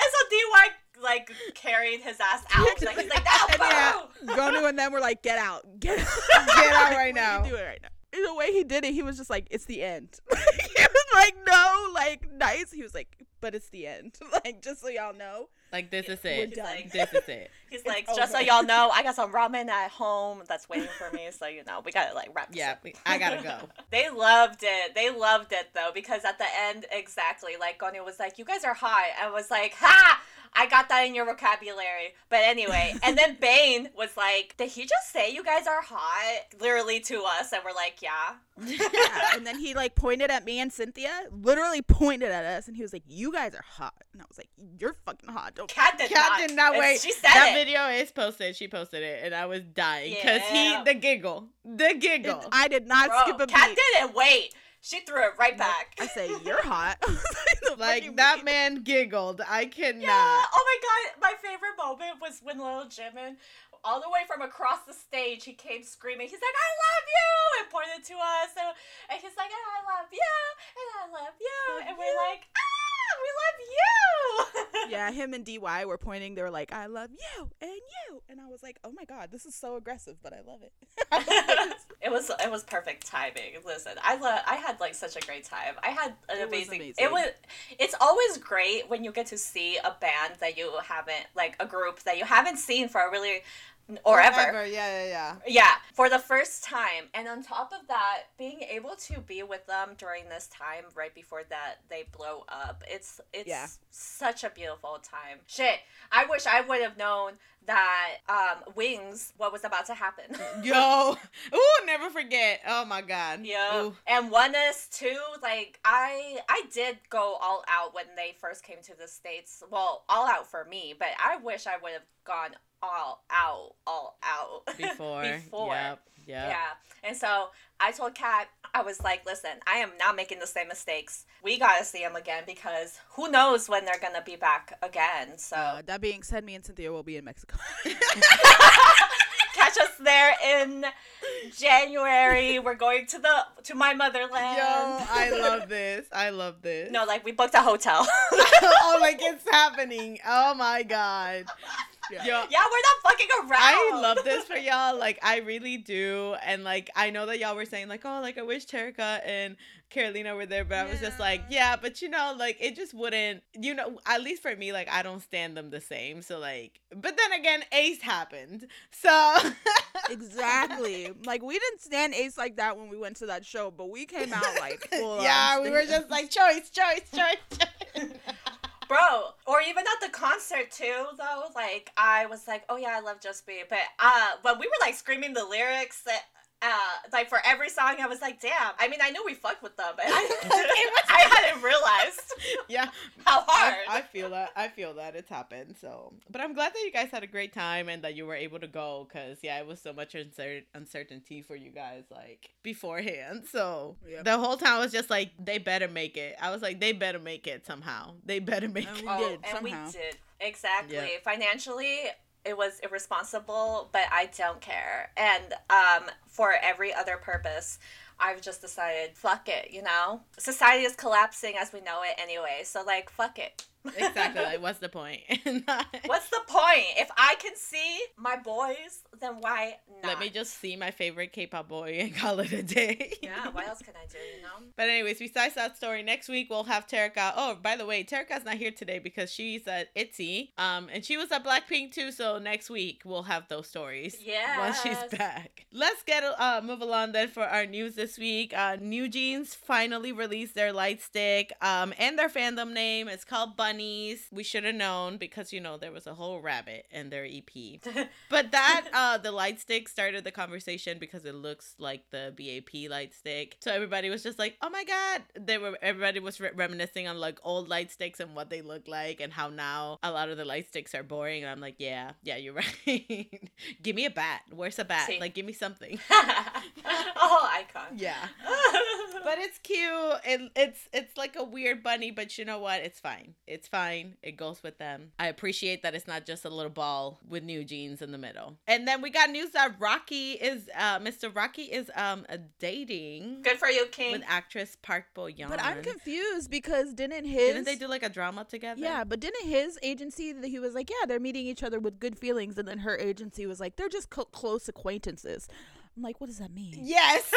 and so D Y like carried his ass out. Like, he's like, no, bro. Yeah, Geonu and them were like, get out. Get out, get out right now. Do it right now. The way he did it, he was just like, it's the end. He was like, no, like, nice. He was like, but it's the end. Like, just so y'all know. Like, this is it. Like, this is it. He's like, it's just over. So y'all know, I got some ramen at home that's waiting for me. So, you know, we got to, like, wrap this yeah, up. Yeah, I got to go. They loved it. They loved it, though, because at the end, exactly, like, Geonu was like, you guys are high. I was like, ha! I got that in your vocabulary. But anyway, and then Bain was like, did he just say you guys are hot? Literally to us. And we're like, yeah. Yeah. And then he like pointed at me and Cynthia, literally pointed at us. And he was like, you guys are hot. And I was like, you're fucking hot. Don't Kat did Kat not. Did not wait. She said that it. Video is posted. She posted it. And I was dying. Because yeah. he, the giggle. The giggle. And I did not Bro, skip a beat. Kat didn't wait. She threw it right back. I say, you're hot. Like, that man giggled. I cannot. Yeah. Oh, my God. My favorite moment was when little Jimin, all the way from across the stage, he came screaming. He's like, I love you. And pointed to us. And, and he's like, and I love you. And I love you. Love and we're you. Like, ah, we love you. Yeah, him and D Y were pointing. They were like, I love you and you. And I was like, oh, my God, this is so aggressive, but I love it. It was it was perfect timing. Listen, I love I had like such a great time. I had an it amazing, amazing it was it's always great when you get to see a band that you haven't like a group that you haven't seen for a really or Forever. ever. Yeah, yeah, yeah. Yeah, for the first time. And on top of that, being able to be with them during this time right before that they blow up. It's it's yeah. such a beautiful time. Shit. I wish I would have known that um, Wings, what was about to happen. Yo. Ooh, never forget. Oh my God. Yeah. And ONEUS too, like I I did go all out when they first came to the States. Well, all out for me, but I wish I would have gone all out, all out. Before. Before. Yep, yep. Yeah. And so I told Kat, I was like, listen, I am not making the same mistakes. We got to see them again because who knows when they're going to be back again. So uh, that being said, me and Cynthia will be in Mexico. Catch us there in January. We're going to the to my motherland. Yo, I love this. I love this. No, like we booked a hotel. Oh, like it's happening. Oh, my God. Yeah. Yo, yeah, we're not fucking around. I love this for y'all. Like, I really do. And, like, I know that y'all were saying, like, oh, like, I wish Terica and Carolina were there. But yeah. I was just like, yeah, but, you know, like, it just wouldn't, you know, at least for me, like, I don't stand them the same. So, like, but then again, Ace happened. So. Exactly. Like, we didn't stand Ace like that when we went to that show. But we came out, like, full yeah, we were just like, choice, choice, choice, choice. Bro, or even at the concert too, though, like, I was like, oh yeah, I love Just B, but uh, when we were, like, screaming the lyrics, uh, like, for every song, I was like, damn, I mean, I knew we fucked with them, but I, was, I hadn't realized yeah, how hard. I, I feel that, I feel that, it's happened, so, but I'm glad that you guys had a great time and that you were able to go, because, yeah, it was so much uncer- uncertainty for you guys, like, beforehand, so yep. The whole time I was just like, they better make it. I was like, they better make it somehow. They better make and it. Oh, did, and somehow. We did. Exactly. Yep. Financially, it was irresponsible, but I don't care. And um, for every other purpose, I've just decided, fuck it, you know? Society is collapsing as we know it anyway, so, like, fuck it. Exactly. Like, what's the point? What's the point? If I can see my boys, then why not? Let me just see my favorite K-pop boy and call it a day. Yeah, what else can I do, you know? But anyways, besides that story, next week we'll have Terica. Oh, by the way, Terica's not here today because she's at ITZY. Um, and she was at Blackpink too, so next week we'll have those stories. Yeah. Once she's back. Let's get uh move along then for our news this week. Uh, New Jeans finally released their light stick um, and their fandom name. It's called Bunny. We should have known because, you know, there was a whole rabbit in their E P. But that, uh, the light stick started the conversation because it looks like the B A P light stick. So everybody was just like, oh my God. They were, everybody was re- reminiscing on like old light sticks and what they look like and how now a lot of the light sticks are boring. And I'm like, yeah, yeah, you're right. Give me a bat. Where's a bat? See? Like, give me something. Oh, icon. Yeah. But it's cute. It, it's, it's like a weird bunny, but you know what? It's fine. It's It's fine. It goes with them. I appreciate that it's not just a little ball with New Jeans in the middle. And then we got news that Rocky is, uh, Mister Rocky is um dating. Good for you, King. With actress Park Bo-young. But I'm confused because didn't his... Didn't they do like a drama together? Yeah, but didn't his agency, he was like, yeah, they're meeting each other with good feelings. And then her agency was like, they're just co- close acquaintances. I'm like, what does that mean? Yes.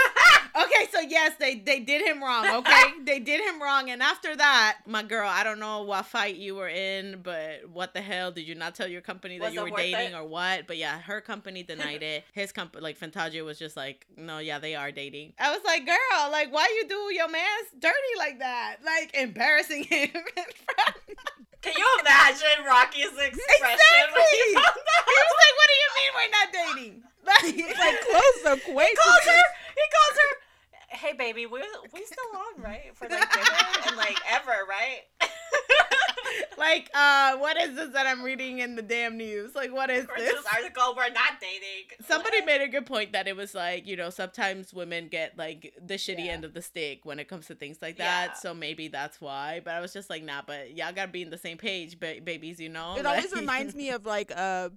Okay, so yes, they, they did him wrong, okay? They did him wrong. And after that, my girl, I don't know what fight you were in, but what the hell? Did you not tell your company that was you were dating it? Or what? But yeah, her company denied it. His company, like Fantasia, was just like, no, yeah, they are dating. I was like, girl, like, why you do your man's dirty like that? Like, embarrassing him in front of Can you imagine Rocky's expression? Exactly. He was like, what do you mean we're not dating? He's like, close the quake. He calls her, he calls her, hey, baby, we're, we still on, right? For like dinner and like ever, right? Like, uh, what is this that I'm reading in the damn news? Like, what is this? This article, we're not dating. Somebody what? made a good point that it was like, you know, sometimes women get like the shitty yeah. end of the stick when it comes to things like that. Yeah. So maybe that's why. But I was just like, nah, but y'all gotta be on the same page, ba- babies, you know? It like, always reminds me of like, uh,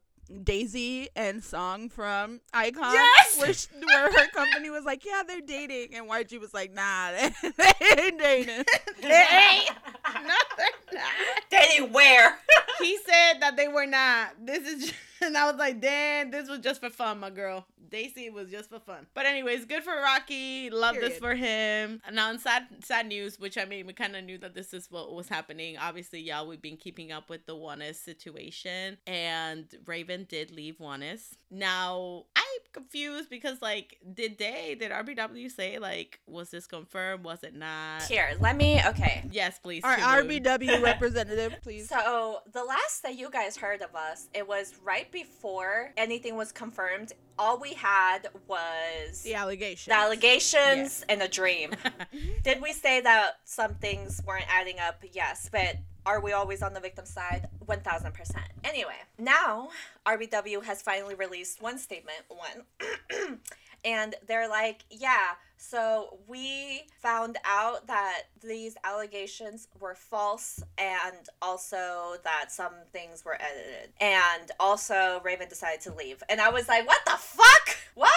Daisy and Song from Icon, yes! where, she, where her company was like, yeah, they're dating, and Y G was like, nah, they, they ain't dating. They ain't. No, they're not. Dating where? He said that they were not. This is just, and I was like, damn, this was just for fun, my girl. Daisy was just for fun. But anyways, good for Rocky. Love Period. This for him. Now, in sad, sad news, which I mean, we kind of knew that this is what was happening. Obviously, y'all, we've been keeping up with the ONEUS situation, and Raven did leave ONEUS. Now, I'm confused because, like, did they, did R B W say, like, was this confirmed? Was it not? Here, let me, okay. Yes, please. Our R B W representative, please. So, the last that you guys heard of us, it was right before anything was confirmed. All we had was the allegations, the allegations yes. and a dream. Did we say that some things weren't adding up? Yes, but are we always on the victim side? one thousand percent. Anyway, now R B W has finally released one statement, one, and they're like, yeah, so we found out that these allegations were false and also that some things were edited. And also Raven decided to leave. And I was like, what the fuck? What?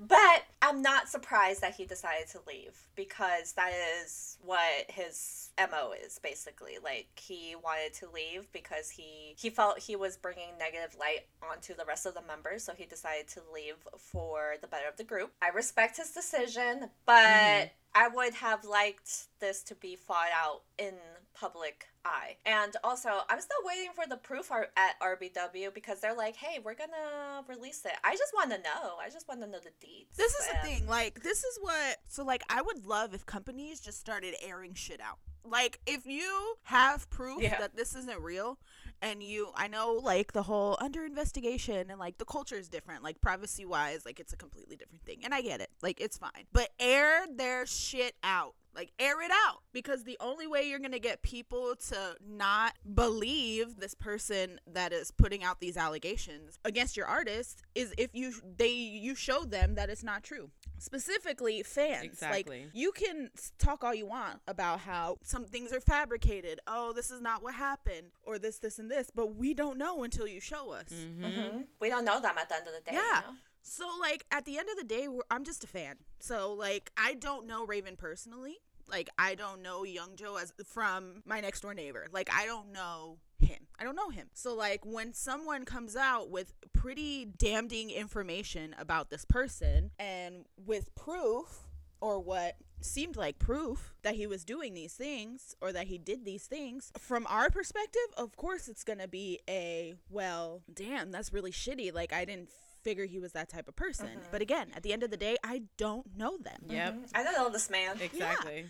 But I'm not surprised that he decided to leave because that is what his M O is, basically. Like, he wanted to leave because he, he felt he was bringing negative light onto the rest of the members, so he decided to leave for the better of the group. I respect his decision, but mm. I would have liked this to be fought out in public eye. And also, I'm still waiting for the proof at R B W because they're like, hey, we're gonna release it. I just want to know. I just want to know the deets. This is and- the thing. Like, this is what... So, like, I would love if companies just started airing shit out. Like, if you have proof yeah. that this isn't real... And you, I know, like, the whole under investigation and, like, the culture is different. Like, privacy-wise, like, it's a completely different thing. And I get it. Like, it's fine. But air their shit out. Like, air it out. Because the only way you're going to get people to not believe this person that is putting out these allegations against your artist is if you they you show them that it's not true. Specifically fans. Exactly. Like, you can talk all you want about how some things are fabricated. Oh, this is not what happened. Or this, this, and this. But we don't know until you show us. Mm-hmm. Mm-hmm. We don't know them at the end of the day. Yeah. You know? So, like, at the end of the day, we're, I'm just a fan. So, like, I don't know Raven personally. Like, I don't know Youngjo as from my next door neighbor. Like, I don't know him. I don't know him. So, like, when someone comes out with pretty damning information about this person and with proof or what seemed like proof that he was doing these things or that he did these things, from our perspective, of course it's gonna be a, well, damn, that's really shitty. Like, I didn't figure he was that type of person. Mm-hmm. But again, at the end of the day, I don't know them. Yep. Mm-hmm. I don't know this man. Exactly. Yeah.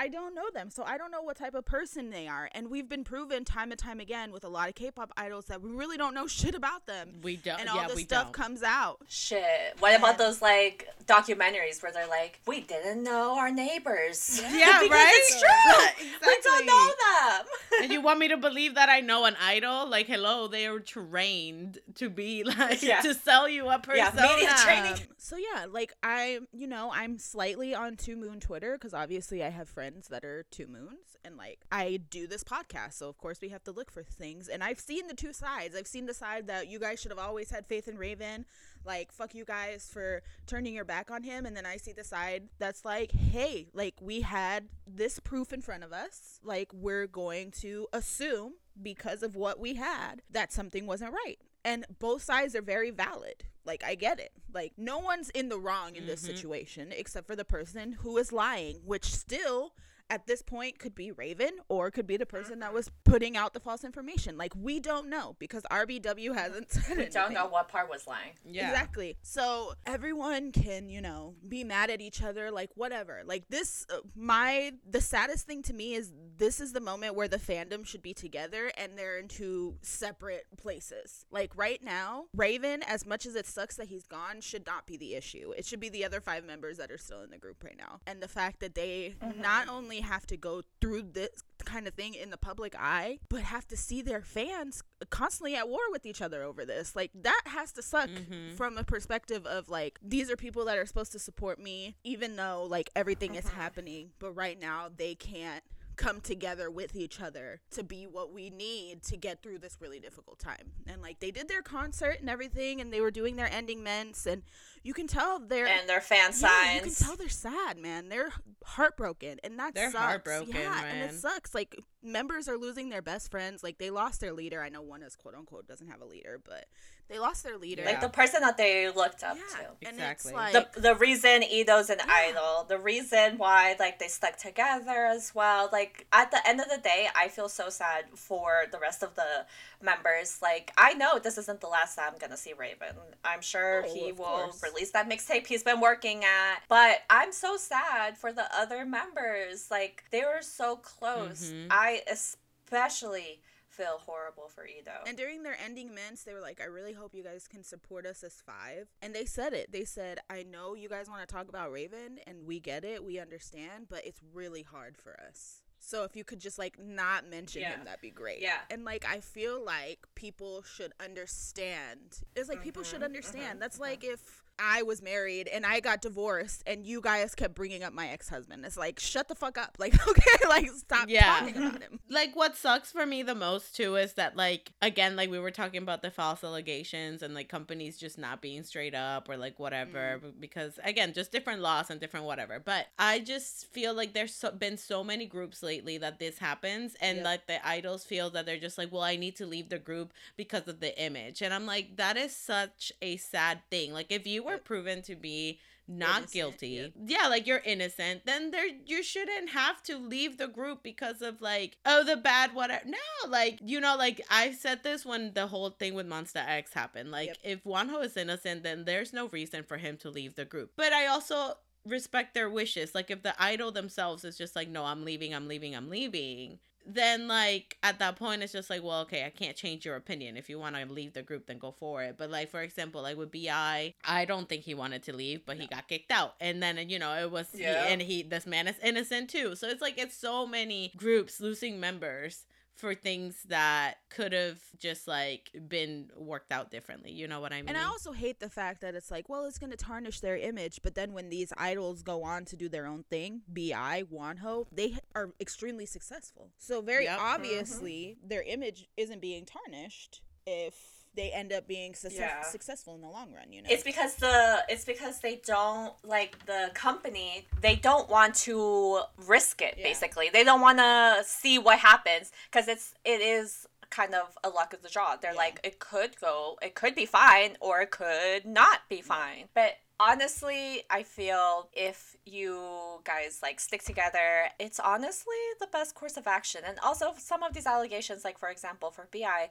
I don't know them, so I don't know what type of person they are. And we've been proven time and time again with a lot of K-pop idols that we really don't know shit about them. We don't. And all yeah, this stuff don't. comes out. Shit. What and, about those, like, documentaries where they're like, we didn't know our neighbors. Yeah, yeah because right? It's true. Exactly. We don't know them. And you want me to believe that I know an idol? Like, hello, they are trained to be, like, yeah. to sell you a persona. Yeah, media training. So yeah, like I'm, you know, I'm slightly on Two Moon Twitter because obviously I have friends that are Two Moons, and like I do this podcast, so of course we have to look for things. And I've seen the two sides. I've seen the side that you guys should have always had faith in Raven, like fuck you guys for turning your back on him. And then I see the side that's like, hey, like we had this proof in front of us, like we're going to assume because of what we had that something wasn't right. And both sides are very valid. Like, I get it. Like, no one's in the wrong in this mm-hmm. situation except for the person who is lying, which still, at this point, could be Raven or could be the person that was putting out the false information. Like, we don't know because R B W hasn't said anything. We don't know what part was lying. Yeah. Exactly. So everyone can, you know, be mad at each other, like, whatever. Like, this, my, the saddest thing to me is this is the moment where the fandom should be together and they're in two separate places. Like, right now, Raven, as much as it sucks that he's gone, should not be the issue. It should be the other five members that are still in the group right now. And the fact that they mm-hmm. not only have to go through this kind of thing in the public eye, but have to see their fans constantly at war with each other over this, like that has to suck mm-hmm. from a perspective of like, these are people that are supposed to support me even though like everything is happening, but right now they can't come together with each other to be what we need to get through this really difficult time. And like they did their concert and everything, and they were doing their ending ments, and you can tell they're and their fan yeah, signs. You can tell they're sad, man. They're heartbroken, and that they're sucks. heartbroken, yeah, man. And it sucks. Like members are losing their best friends. Like they lost their leader. I know ONEUS quote unquote doesn't have a leader, but they lost their leader, like the person that they looked up yeah, to. Exactly. And it's like, the the reason Ito's an yeah. idol, the reason why like they stuck together as well, like. Like, at the end of the day, I feel so sad for the rest of the members. Like, I know this isn't the last time I'm gonna see Raven. I'm sure oh, he will course. release that mixtape he's been working at. But I'm so sad for the other members. Like, they were so close. Mm-hmm. I especially feel horrible for Ito. And during their ending mints, they were like, I really hope you guys can support us as five. And they said it. They said, I know you guys want to talk about Raven, and we get it. We understand. But it's really hard for us. So if you could just, like, not mention yeah. him, that'd be great. Yeah. And, like, I feel like people should understand. It's like mm-hmm. people should understand. Mm-hmm. That's mm-hmm. like if I was married and I got divorced and you guys kept bringing up my ex-husband. It's like, shut the fuck up. Like, okay, like, stop yeah. talking about him. Like, what sucks for me the most, too, is that, like, again, like, we were talking about the false allegations and, like, companies just not being straight up or, like, whatever. Mm. Because, again, just different laws and different whatever. But I just feel like there's so, been so many groups lately that this happens. And, yep. like, the idols feel that they're just like, well, I need to leave the group because of the image. And I'm like, that is such a sad thing. Like, if you were proven to be not innocent, guilty yeah. yeah like you're innocent, then there you shouldn't have to leave the group because of like, oh, the bad whatever. No, like, you know, like I said this when the whole thing with Monsta X happened, like yep. if Wonho is innocent, then there's no reason for him to leave the group. But I also respect their wishes. Like if the idol themselves is just like, no, I'm leaving, I'm leaving, I'm leaving, then like at that point it's just like, well, okay, I can't change your opinion. If you want to leave the group, then go for it. But like, for example, like with B I, I don't think he wanted to leave, but no. he got kicked out, and then, you know, it was yeah. he, and he this man is innocent too. So it's like, it's so many groups losing members for things that could have just like been worked out differently. You know what I mean? And I also hate the fact that it's like, well, it's going to tarnish their image. But then when these idols go on to do their own thing, B I, Wonho, they are extremely successful. So very yep. obviously mm-hmm. their image isn't being tarnished if they end up being su- yeah. successful in the long run, you know? It's because the it's because they don't, like, the company, they don't want to risk it, yeah. basically. They don't want to see what happens, because it's, it is kind of a luck of the draw. They're yeah. like, it could go, it could be fine, or it could not be fine. But honestly, I feel if you guys, like, stick together, it's honestly the best course of action. And also, some of these allegations, like, for example, for B I,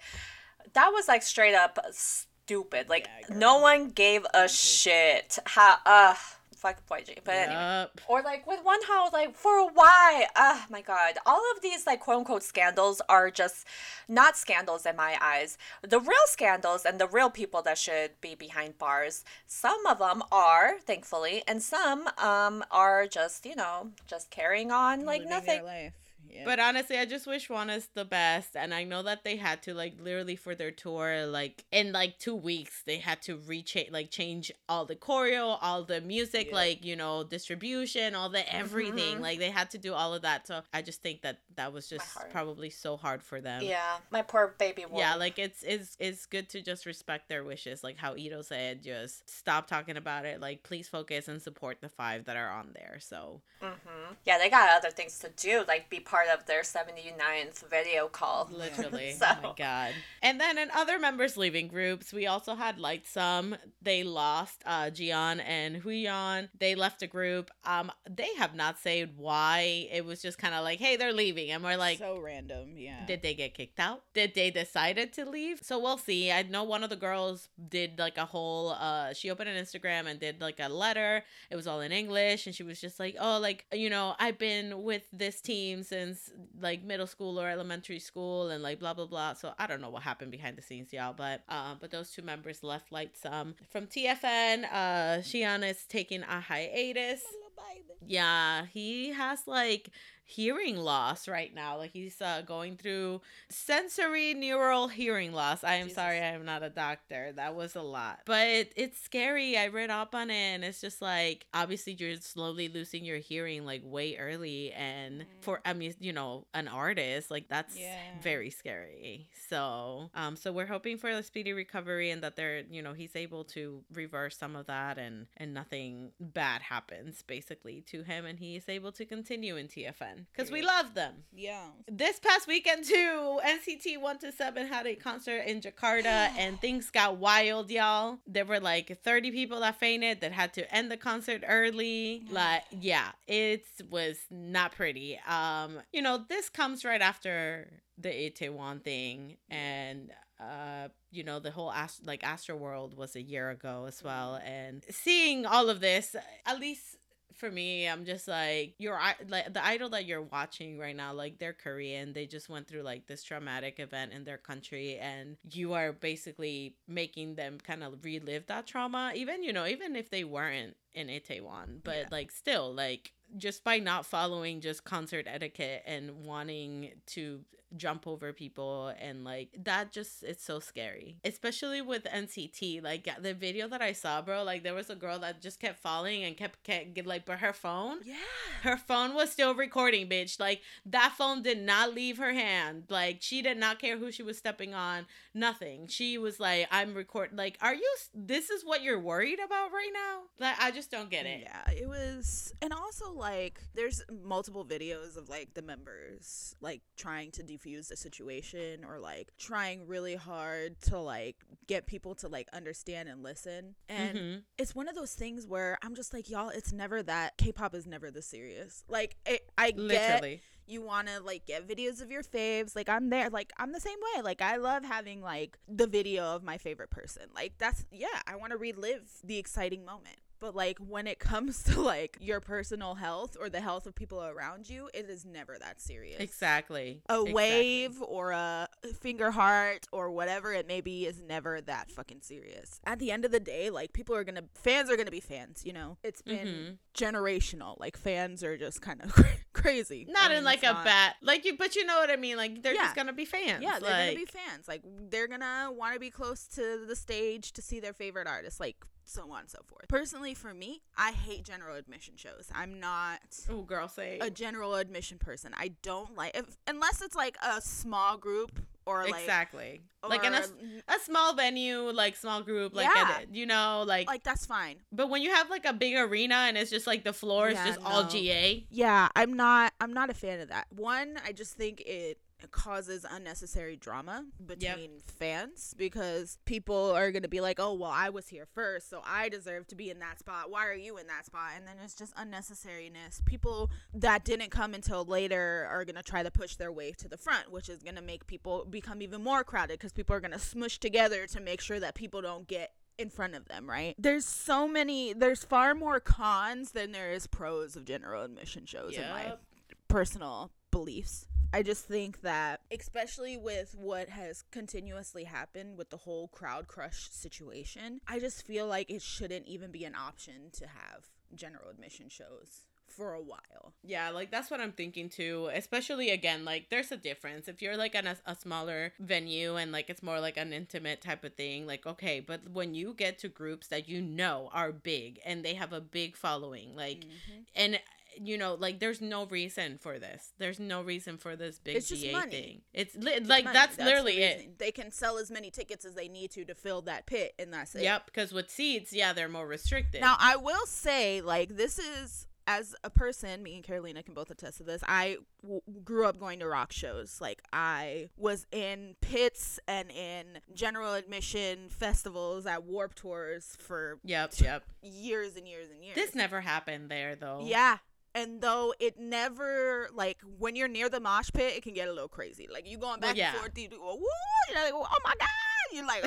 that was like straight up stupid. Like yeah, no one gave a shit. How uh fuck boy G. But yep. anyway. Or like with Wonho, like for why? Oh my god. All of these like quote unquote scandals are just not scandals in my eyes. The real scandals and the real people that should be behind bars, some of them are, thankfully, and some um are just, you know, just carrying on like living nothing. Their life. yeah. But honestly, I just wish ONEUS the best. And I know that they had to, like, literally for their tour, like, in, like, two weeks, they had to re-change, like, change all the choreo, all the music, yeah. like, you know, distribution, all the everything. Mm-hmm. Like, they had to do all of that. So I just think that that was just probably so hard for them. Yeah. My poor baby woman. Yeah, like, it's, it's, it's good to just respect their wishes. Like how Ito said, just stop talking about it. Like, please focus and support the five that are on there. So. Mm-hmm. Yeah, they got other things to do, like be part of their seventy-ninth video call. Literally. So. Oh my god. And then in other members leaving groups, we also had like some. They lost uh, Jian and Huyeon. They left the group. Um, They have not said why. It was just kind of like, hey, they're leaving. And we're like. So random, yeah. Did they get kicked out? Did they decided to leave? So we'll see. I know one of the girls did like a whole, uh, she opened an Instagram and did like a letter. It was all in English. And she was just like, oh, like, you know, I've been with this team since like middle school or elementary school and like blah, blah, blah. So I don't know what happened behind the scenes, y'all. But uh, but those two members left like some. From T F N, uh, Shion is taking a hiatus. Yeah, he has like hearing loss right now. Like he's uh, going through sensory neural hearing loss. I am Jesus. sorry, I am not a doctor. That was a lot. But it, it's scary. I read up on it and it's just like, obviously you're slowly losing your hearing like way early. And for, I mean, you know, an artist, like that's yeah. very scary. So, um, so we're hoping for a speedy recovery and that they're, you know, he's able to reverse some of that and, and nothing bad happens basically to him. And he is able to continue in T F N. Because we love them. Yeah. This past weekend, too, N C T one two seven had a concert in Jakarta and things got wild, y'all. There were like thirty people that fainted that had to end the concert early. Like, yeah, it was not pretty. Um, you know, this comes right after the Itaewon thing and... Uh, you know, the whole ast- like Astroworld was a year ago as well. And seeing all of this, at least... For me, I'm just like, you're like the idol that you're watching right now, like they're Korean. They just went through like this traumatic event in their country and you are basically making them kind of relive that trauma. Even, you know, even if they weren't in Itaewon, but yeah. like still like just by not following just concert etiquette and wanting to jump over people and like that just it's so scary, especially with N C T. Like the video that I saw, bro, like there was a girl that just kept falling and kept, kept get like but her phone yeah her phone was still recording, bitch. Like that phone did not leave her hand. Like she did not care who she was stepping on, nothing. She was like, I'm recording. Like, are you this is what you're worried about right now? Like, I just don't get it. Yeah, it was. And also like there's multiple videos of like the members like trying to de- Diffuse the situation or like trying really hard to like get people to like understand and listen. And mm-hmm. it's one of those things where I'm just like, y'all, it's never that. K-pop is never this serious. Like it, I literally get you want to like get videos of your faves. Like I'm there. Like I'm the same way. Like I love having like the video of my favorite person. Like that's yeah. I want to relive the exciting moment. But, like, when it comes to, like, your personal health or the health of people around you, it is never that serious. Exactly. A exactly. wave or a finger heart or whatever it may be is never that fucking serious. At the end of the day, like, people are going to – fans are going to be fans, you know? It's been mm-hmm. generational. Like, fans are just kind of crazy. Not I mean, in, like, a not... bad – like, you, but you know what I mean. Like, they're yeah. just going to be fans. Yeah, they're like... going to be fans. Like, they're going to want to be close to the stage to see their favorite artist, like – so on and so forth. Personally, for me, I hate general admission shows. I'm not oh girl say a general admission person. I don't like if, unless it's like a small group or like exactly or, like in a, a small venue, like small group, like yeah. you know, like like that's fine. But when you have like a big arena and it's just like the floor is yeah, just no. all G A, yeah, I'm not I'm not a fan of that. One, I just think it. It causes unnecessary drama between yep. fans because people are going to be like, oh, well, I was here first, so I deserve to be in that spot. Why are you in that spot? And then it's just unnecessariness. People that didn't come until later are going to try to push their way to the front, which is going to make people become even more crowded because people are going to smush together to make sure that people don't get in front of them, right? There's so many, there's far more cons than there is pros of general admission shows yep. in my personal beliefs. I just think that, especially with what has continuously happened with the whole crowd crush situation, I just feel like it shouldn't even be an option to have general admission shows for a while. Yeah, like that's what I'm thinking too. Especially again, like there's a difference. If you're like on a, a smaller venue and like it's more like an intimate type of thing, like okay, but when you get to groups that you know are big and they have a big following, like mm-hmm. and you know, like there's no reason for this. There's no reason for this big it's just G A money. Thing. It's, li- it's like money. that's, that's literally the it. They can sell as many tickets as they need to to fill that pit, and that's it. Yep, because with seats, yeah, they're more restricted. Now, I will say, like this is as a person, me and Carolina can both attest to this. I w- grew up going to rock shows. Like I was in pits and in general admission festivals at Warped Tours for yep, t- yep, years and years and years. This never happened there though. Yeah. And though it never, like, when you're near the mosh pit, it can get a little crazy. Like, you going back well, yeah. and forth, you do, woo, you're like, oh, my God. You're like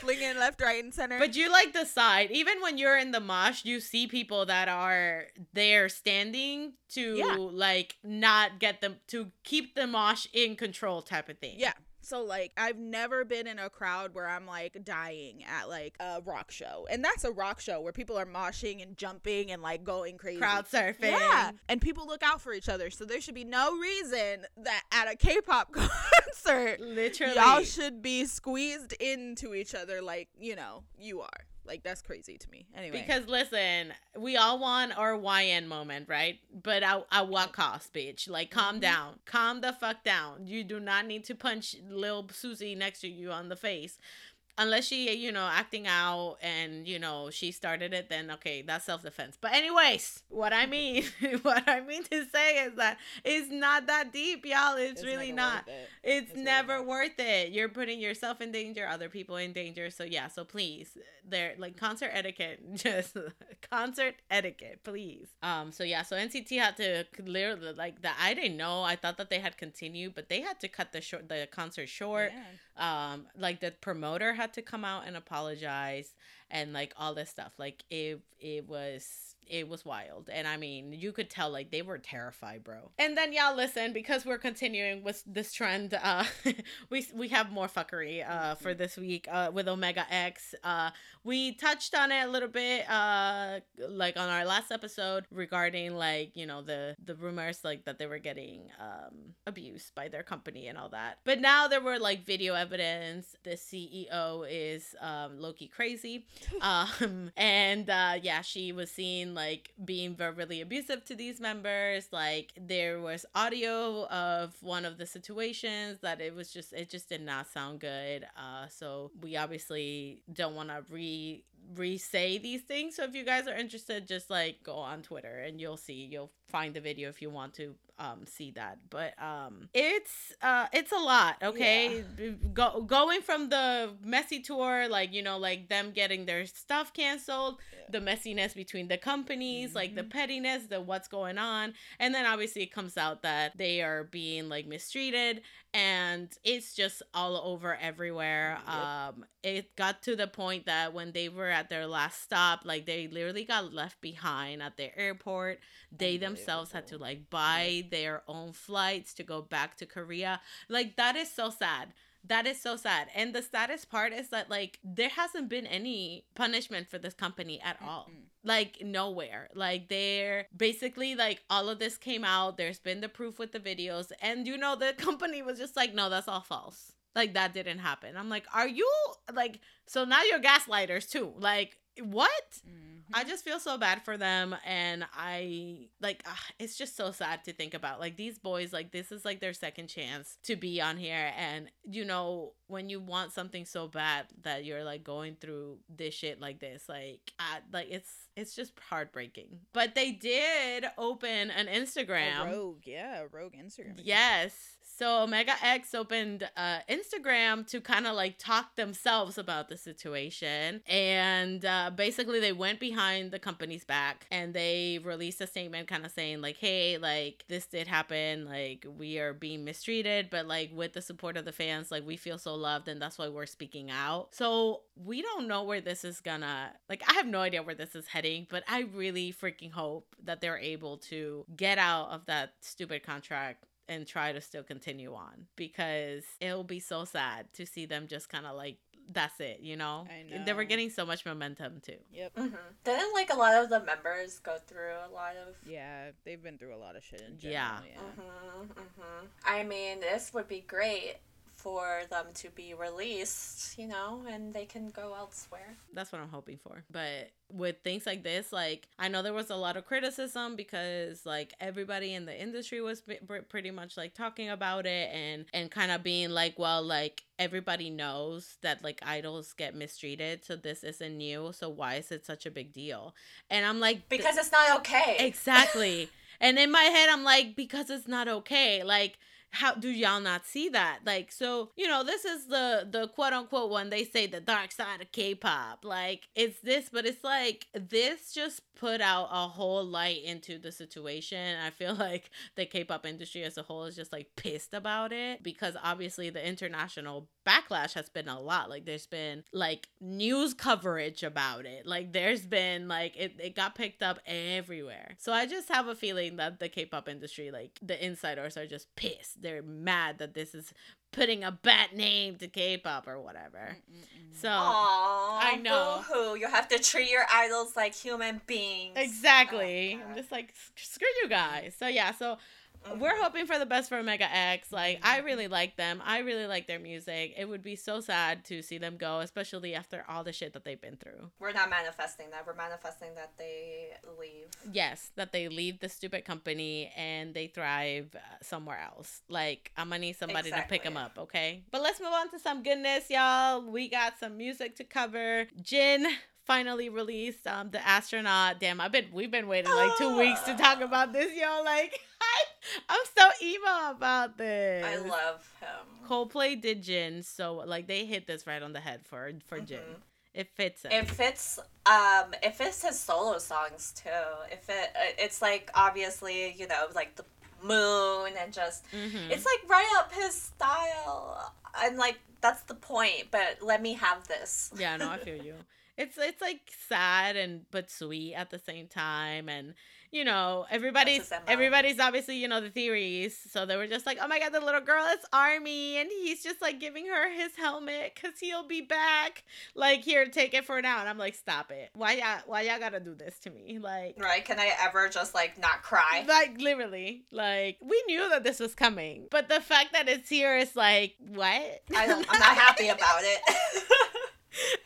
flinging left, right, and center. But you, like, decide. Even when you're in the mosh, you see people that are there standing to, yeah. like, not get them, to keep the mosh in control type of thing. Yeah. So, like, I've never been in a crowd where I'm, like, dying at, like, a rock show. And that's a rock show where people are moshing and jumping and, like, going crazy. Crowd surfing. Yeah. And people look out for each other. So there should be no reason that at a K-pop concert, literally, y'all should be squeezed into each other like, you know, you are. Like, that's crazy to me. Anyway. Because, listen, we all want our Y N moment, right? But at, at what cost, bitch? Like, calm mm-hmm. down. Calm the fuck down. You do not need to punch Lil Susie next to you on the face. Unless she, you know, acting out and, you know, she started it, then, okay, that's self-defense. But anyways, what I mean, what I mean to say is that it's not that deep, y'all. It's, it's really not. It. It's, it's never really worth it. You're putting yourself in danger, other people in danger. So, yeah, so please, there, like, concert etiquette, just concert etiquette, please. Um. So, yeah, so N C T had to clear, the, like, the, I didn't know. I thought that they had continued, but they had to cut the short, the concert short. Yeah. Um, like the promoter had to come out and apologize and like all this stuff. Like it, it was, it was wild. And I mean, you could tell like they were terrified, bro. And then y'all listen, because we're continuing with this trend. Uh, we, we have more fuckery, uh, for this week, uh, with Omega X. Uh, we touched on it a little bit, uh, like on our last episode regarding like, you know, the, the rumors like that they were getting, um, abused by their company and all that. But now there were like video episodes evidence the C E O is um low-key crazy um and uh yeah she was seen like being verbally abusive to these members. Like there was audio of one of the situations that it was just it just did not sound good, uh so we obviously don't want to re re-say these things. So if you guys are interested, just like go on Twitter and you'll see you'll find the video if you want to um see that. But um it's uh it's a lot. Okay, yeah. Go going from the messy tour, like you know, like them getting their stuff canceled, yeah. the messiness between the companies, mm-hmm. like the pettiness, the what's going on, and then obviously it comes out that they are being like mistreated, and it's just all over everywhere. Yep. Um it got to the point that when they were at their last stop, like they literally got left behind at the airport. They themselves had to like buy their own flights to go back to Korea. Like that is so sad. That is so sad. And the saddest part is that like there hasn't been any punishment for this company at all. Mm-mm. Like nowhere. Like they're basically like all of this came out. There's been the proof with the videos, and you know the company was just like, no, that's all false. Like that didn't happen. I'm like, are you like, so now you're gaslighters too. Like what? Mm-hmm. I just feel so bad for them. And I like, ugh, it's just so sad to think about like these boys, like this is like their second chance to be on here. And you know, when you want something so bad that you're like going through this shit like this, like, I, like it's, it's just heartbreaking. But they did open an Instagram. A rogue. Yeah. A rogue Instagram. Yes. So Omega X opened uh, Instagram to kind of like talk themselves about the situation. And uh, basically they went behind the company's back and they released a statement kind of saying like, hey, like this did happen. Like we are being mistreated, but like with the support of the fans, like we feel so loved and that's why we're speaking out. So we don't know where this is gonna, like I have no idea where this is heading, but I really freaking hope that they're able to get out of that stupid contract and try to still continue on, because it'll be so sad to see them just kind of like that's it, you know? I know. They were getting so much momentum, too. Yep. Mm-hmm. Didn't, like, a lot of the members go through a lot of... Yeah, they've been through a lot of shit in general. Yeah. yeah. Mm-hmm, mm-hmm. I mean, this would be great for them to be released, you know, and they can go elsewhere. That's what I'm hoping for. But with things like this, like, I know there was a lot of criticism because, like, everybody in the industry was b- pretty much, like, talking about it and, and kind of being like, well, like, everybody knows that, like, idols get mistreated, so this isn't new, so why is it such a big deal? And I'm like... Because th- it's not okay. Exactly. And in my head, I'm like, because it's not okay. Like... How do y'all not see that? Like, so, you know, this is the, the quote unquote one. They say the dark side of K-pop. Like, it's this, but it's like, this just put out a whole light into the situation. I feel like the K-pop industry as a whole is just like pissed about it because obviously the international backlash has been a lot. Like, there's been like news coverage about it. Like, there's been like, it, it got picked up everywhere. So I just have a feeling that the K-pop industry, like the insiders are just pissed. They're mad that this is putting a bad name to K-pop or whatever. Mm-mm. So, aww, I know. Boo-hoo. You have to treat your idols like human beings. Exactly. Oh, I'm just like, screw you guys. So, yeah. So, mm-hmm. We're hoping for the best for Omega X. Like, mm-hmm. I really like them. I really like their music. It would be so sad to see them go, especially after all the shit that they've been through. We're not manifesting that. We're manifesting that they leave. Yes, that they leave the stupid company and they thrive somewhere else. Like, I'm gonna need somebody exactly. to pick them up, okay? But let's move on to some goodness, y'all. We got some music to cover. Jin finally released um The Astronaut. Damn, I've been we've been waiting like two weeks to talk about this, y'all. Like, I'm so emo about this. I love him. Coldplay did Jin, so like they hit this right on the head for for mm-hmm. Jin. It fits him. It fits. Um, it fits his solo songs too. If it, it's like obviously you know like the moon and just mm-hmm. it's like right up his style and like that's the point. But let me have this. Yeah, no, I feel you. It's it's like sad and but sweet at the same time, and you know everybody's everybody's obviously you know the theories. So they were just like, oh my god, the little girl is ARMY, and he's just like giving her his helmet because he'll be back. Like here, take it for now. And I'm like, stop it. Why y'all why y'all gotta do this to me? Like, right? Can I ever just like not cry? Like literally, like we knew that this was coming, but the fact that it's here is like what? I don't, I'm not happy about it.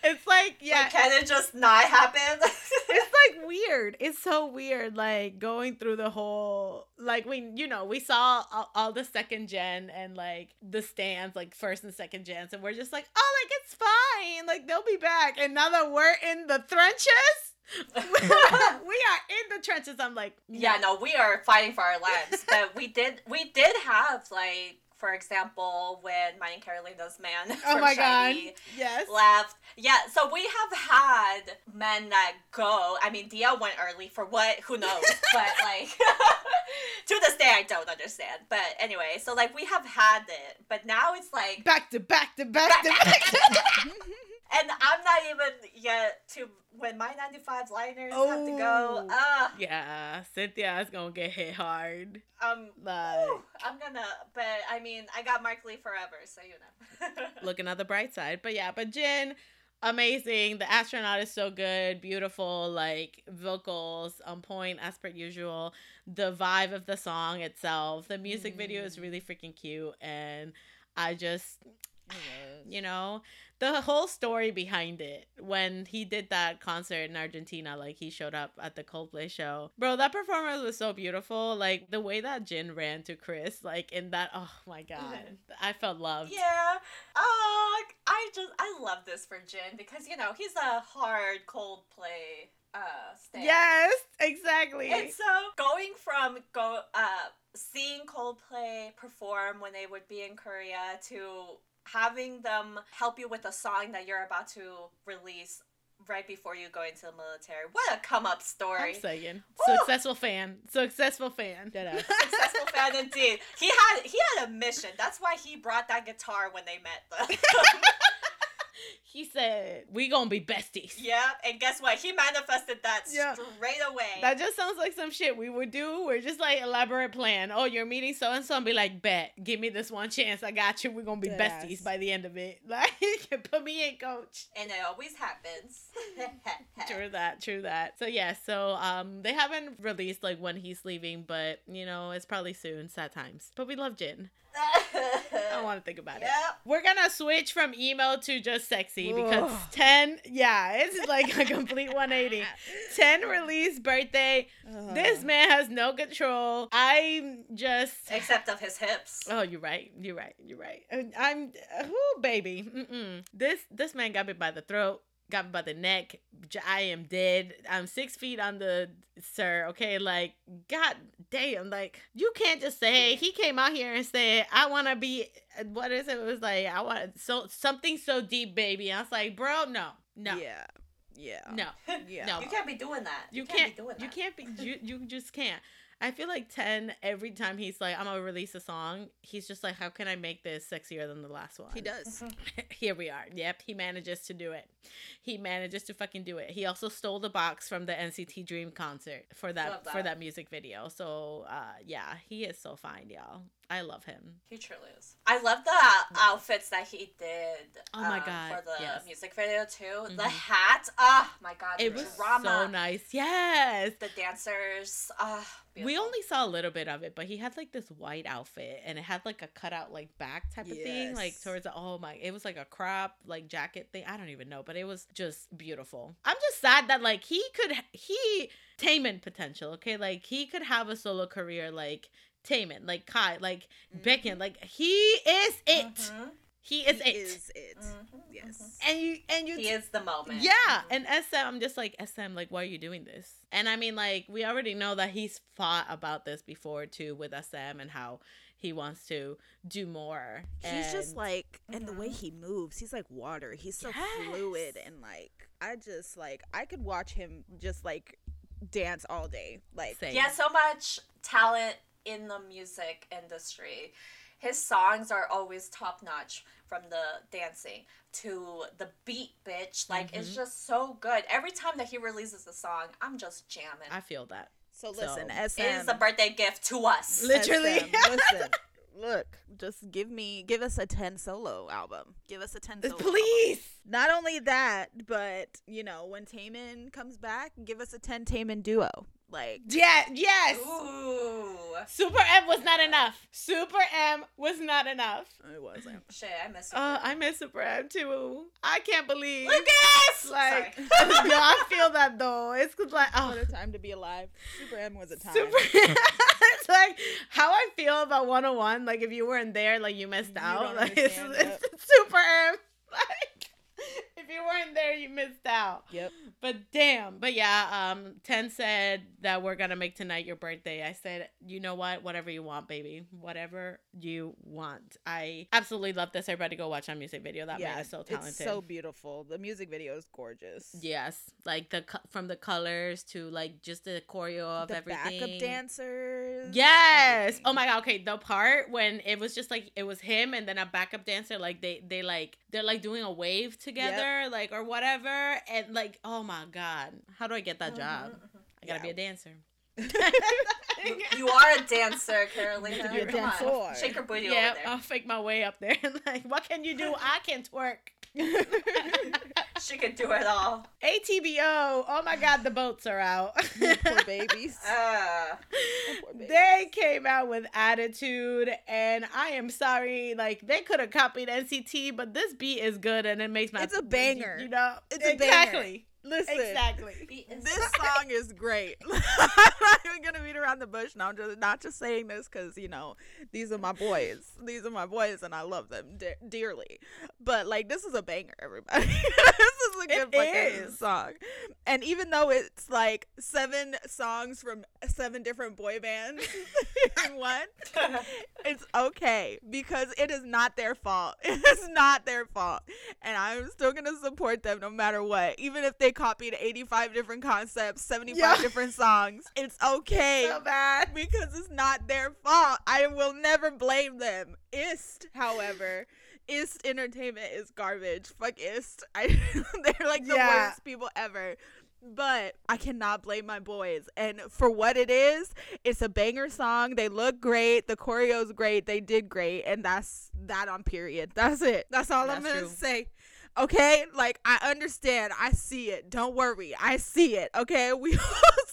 It's like, yeah. Like, can it just not happen? It's like weird. It's so weird. Like going through the whole, like we, you know, we saw all, all the second gen and like the stands, like first and second gens. And we're just like, oh, like it's fine. Like they'll be back. And now that we're in the trenches, we are in the trenches. I'm like, yeah, no, we are fighting for our lives. But we did, we did have like, for example, when mine and Carolina's man oh from my Shiny God. Yes. left. Yeah, so we have had men that go. I mean, Dia went early for what? Who knows? But, like, to this day, I don't understand. But anyway, so, like, we have had it. But now it's, like... Back to back to back, back to back. back, to back. And I'm not even yet to... When my ninety-five liners oh, have to go, uh, yeah, Cynthia is gonna get hit hard. Um, like, whew, I'm gonna, but I mean, I got Mark Lee forever, so you know. Looking at the bright side, but yeah, but Jin, amazing. The Astronaut is so good, beautiful, like vocals on point as per usual. The vibe of the song itself, the music mm. video is really freaking cute, and I just. You know, the whole story behind it when he did that concert in Argentina, like he showed up at the Coldplay show. Bro, that performance was so beautiful. Like the way that Jin ran to Chris, like in that, oh my God, mm-hmm. I felt loved. Yeah. Oh, uh, I just, I love this for Jin because, you know, he's a hard Coldplay uh, stan. Yes, exactly. And so going from go uh, seeing Coldplay perform when they would be in Korea to having them help you with a song that you're about to release right before you go into the military. What a come-up story. I'm saying. Woo! Successful fan. Successful fan. Successful fan indeed. He had he had a mission. That's why he brought that guitar when they met them. he said, we gonna be besties. Yeah, and guess what? He manifested that yeah. straight away. That just sounds like some shit we would do. We're just like, elaborate plan. Oh, you're meeting so-and-so and be like, bet. Give me this one chance. I got you. We're gonna be yes. besties by the end of it. Like, put me in, coach. And it always happens. True that, true that. So, yeah, so um, they haven't released, like, when he's leaving, but, you know, it's probably soon. Sad times. But we love Jin. I don't want to think about yep. it. We're gonna switch from emo to just sexy because Ooh. Ten, yeah, it's like a complete one eighty. Ten release birthday. Uh. This man has no control. I'm just except of his hips. Oh, you're right. You're right. You're right. I'm who, baby. Mm-mm. This this man got me by the throat. Got me by the neck. I am dead. I'm six feet under, sir. Okay, like, god damn, like, you can't just say, hey, he came out here and said, I want to be, what is it? It was like, I want so something so deep, baby. I was like, bro, no, no, yeah, yeah, no, yeah, no. You can't be doing that. You, you can't, can't be doing that. You can't be. You you just can't. I feel like Ten, every time he's like, I'm going to release a song, he's just like, how can I make this sexier than the last one? He does. Mm-hmm. Here we are. Yep. He manages to do it. He manages to fucking do it. He also stole the box from the N C T Dream concert for that, that. for that music video. So, uh, yeah, he is so fine, y'all. I love him. He truly is. I love the uh, outfits that he did oh my um, God. for the yes. music video, too. Mm-hmm. The hat. Oh, my God. It was drama. so nice. Yes. The dancers. Oh, we only saw a little bit of it, but he had, like, this white outfit, and it had, like, a cutout, like, back type of yes. thing. Like, towards the, oh, my. It was, like, a crop, like, jacket thing. I don't even know, but it was just beautiful. I'm just sad that, like, he could, he, Taemin potential, okay? Like, he could have a solo career, like, Taemin, like Kai, like mm-hmm. Baekhyun, like he is it. Mm-hmm. He is he it. Is it. Mm-hmm. Yes. Mm-hmm. And you and you. He is the moment. Yeah. Mm-hmm. And S M, I'm just like S M, like why are you doing this? And I mean, like we already know that he's fought about this before too with S M and how he wants to do more. And he's just like, and the way he moves, he's like water. He's so yes. fluid and like I just like I could watch him just like dance all day. Like Same. yeah, so much talent. In the music industry, his songs are always top notch, from the dancing to the beat, bitch. Like mm-hmm. it's just so good. Every time that he releases a song, I'm just jamming. I feel that. So listen, so, S M it is a birthday gift to us. Literally, S M, listen. Look, just give me, give us a ten solo album. Give us a ten solo Please. Album. Not only that, but you know, when Taemin comes back, give us a ten Taemin duo. Like yeah, yes. Ooh. Super M was not enough. Super M was not enough. It wasn't. Shit, I miss. Super uh, M. I miss Super M too. I can't believe. Lucas. Like, yeah, I feel that though. It's cause like, oh, what a time to be alive. Super M was a time. Super- It's like how I feel about one oh one. Like if you weren't there, like you missed you out. Like it's, it's Super M. Like. If you weren't there, you missed out. Yep. But damn. But yeah, um, Ten said that we're going to make tonight your birthday. I said, you know what? Whatever you want, baby. Whatever you want. I absolutely love this. Everybody go watch our music video. That yeah, man is so talented. It's so beautiful. The music video is gorgeous. Yes. Like the from the colors to like just the choreo of the everything. The backup dancers. Yes. Everything. Oh my God. Okay. The part when it was just like, it was him and then a backup dancer. Like they, they like, they're like doing a wave together. Yep. Like or whatever, and like, oh my God, how do I get that job? I gotta yeah. be a dancer. you, you are a dancer, Carolina. You're a dancer. Shake your booty yeah, over there. I'll fake my way up there. Like, what can you do? I can twerk. She can do it all. A T B O. Oh my God, the boats are out. Poor babies. Uh, poor babies. They came out with Attitude, and I am sorry. Like they could have copied N C T, but this beat is good, and it makes my. It's a banger. You know. It's exactly. a banger. Listen, exactly. This song is great. I'm not even gonna beat around the bush, and I'm just not just saying this because you know these are my boys. These are my boys, and I love them de- dearly. But like, this is a banger, everybody. This is a good fucking song. And even though it's like seven songs from seven different boy bands in one, it's okay because it is not their fault. It is not their fault, and I'm still gonna support them no matter what, even if they. Copied eighty-five different concepts, seventy-five yeah. different songs. It's okay. It's so bad. Because it's not their fault. I will never blame them. Ist, however, Ist entertainment is garbage. Fuck Ist. I, they're like the yeah. worst people ever. But I cannot blame my boys. And for what it is, it's a banger song. They look great. The choreo's great. They did great. And that's that on period. That's it. That's all that's I'm going to say. Okay? Like, I understand. I see it. Don't worry. I see it. Okay? We all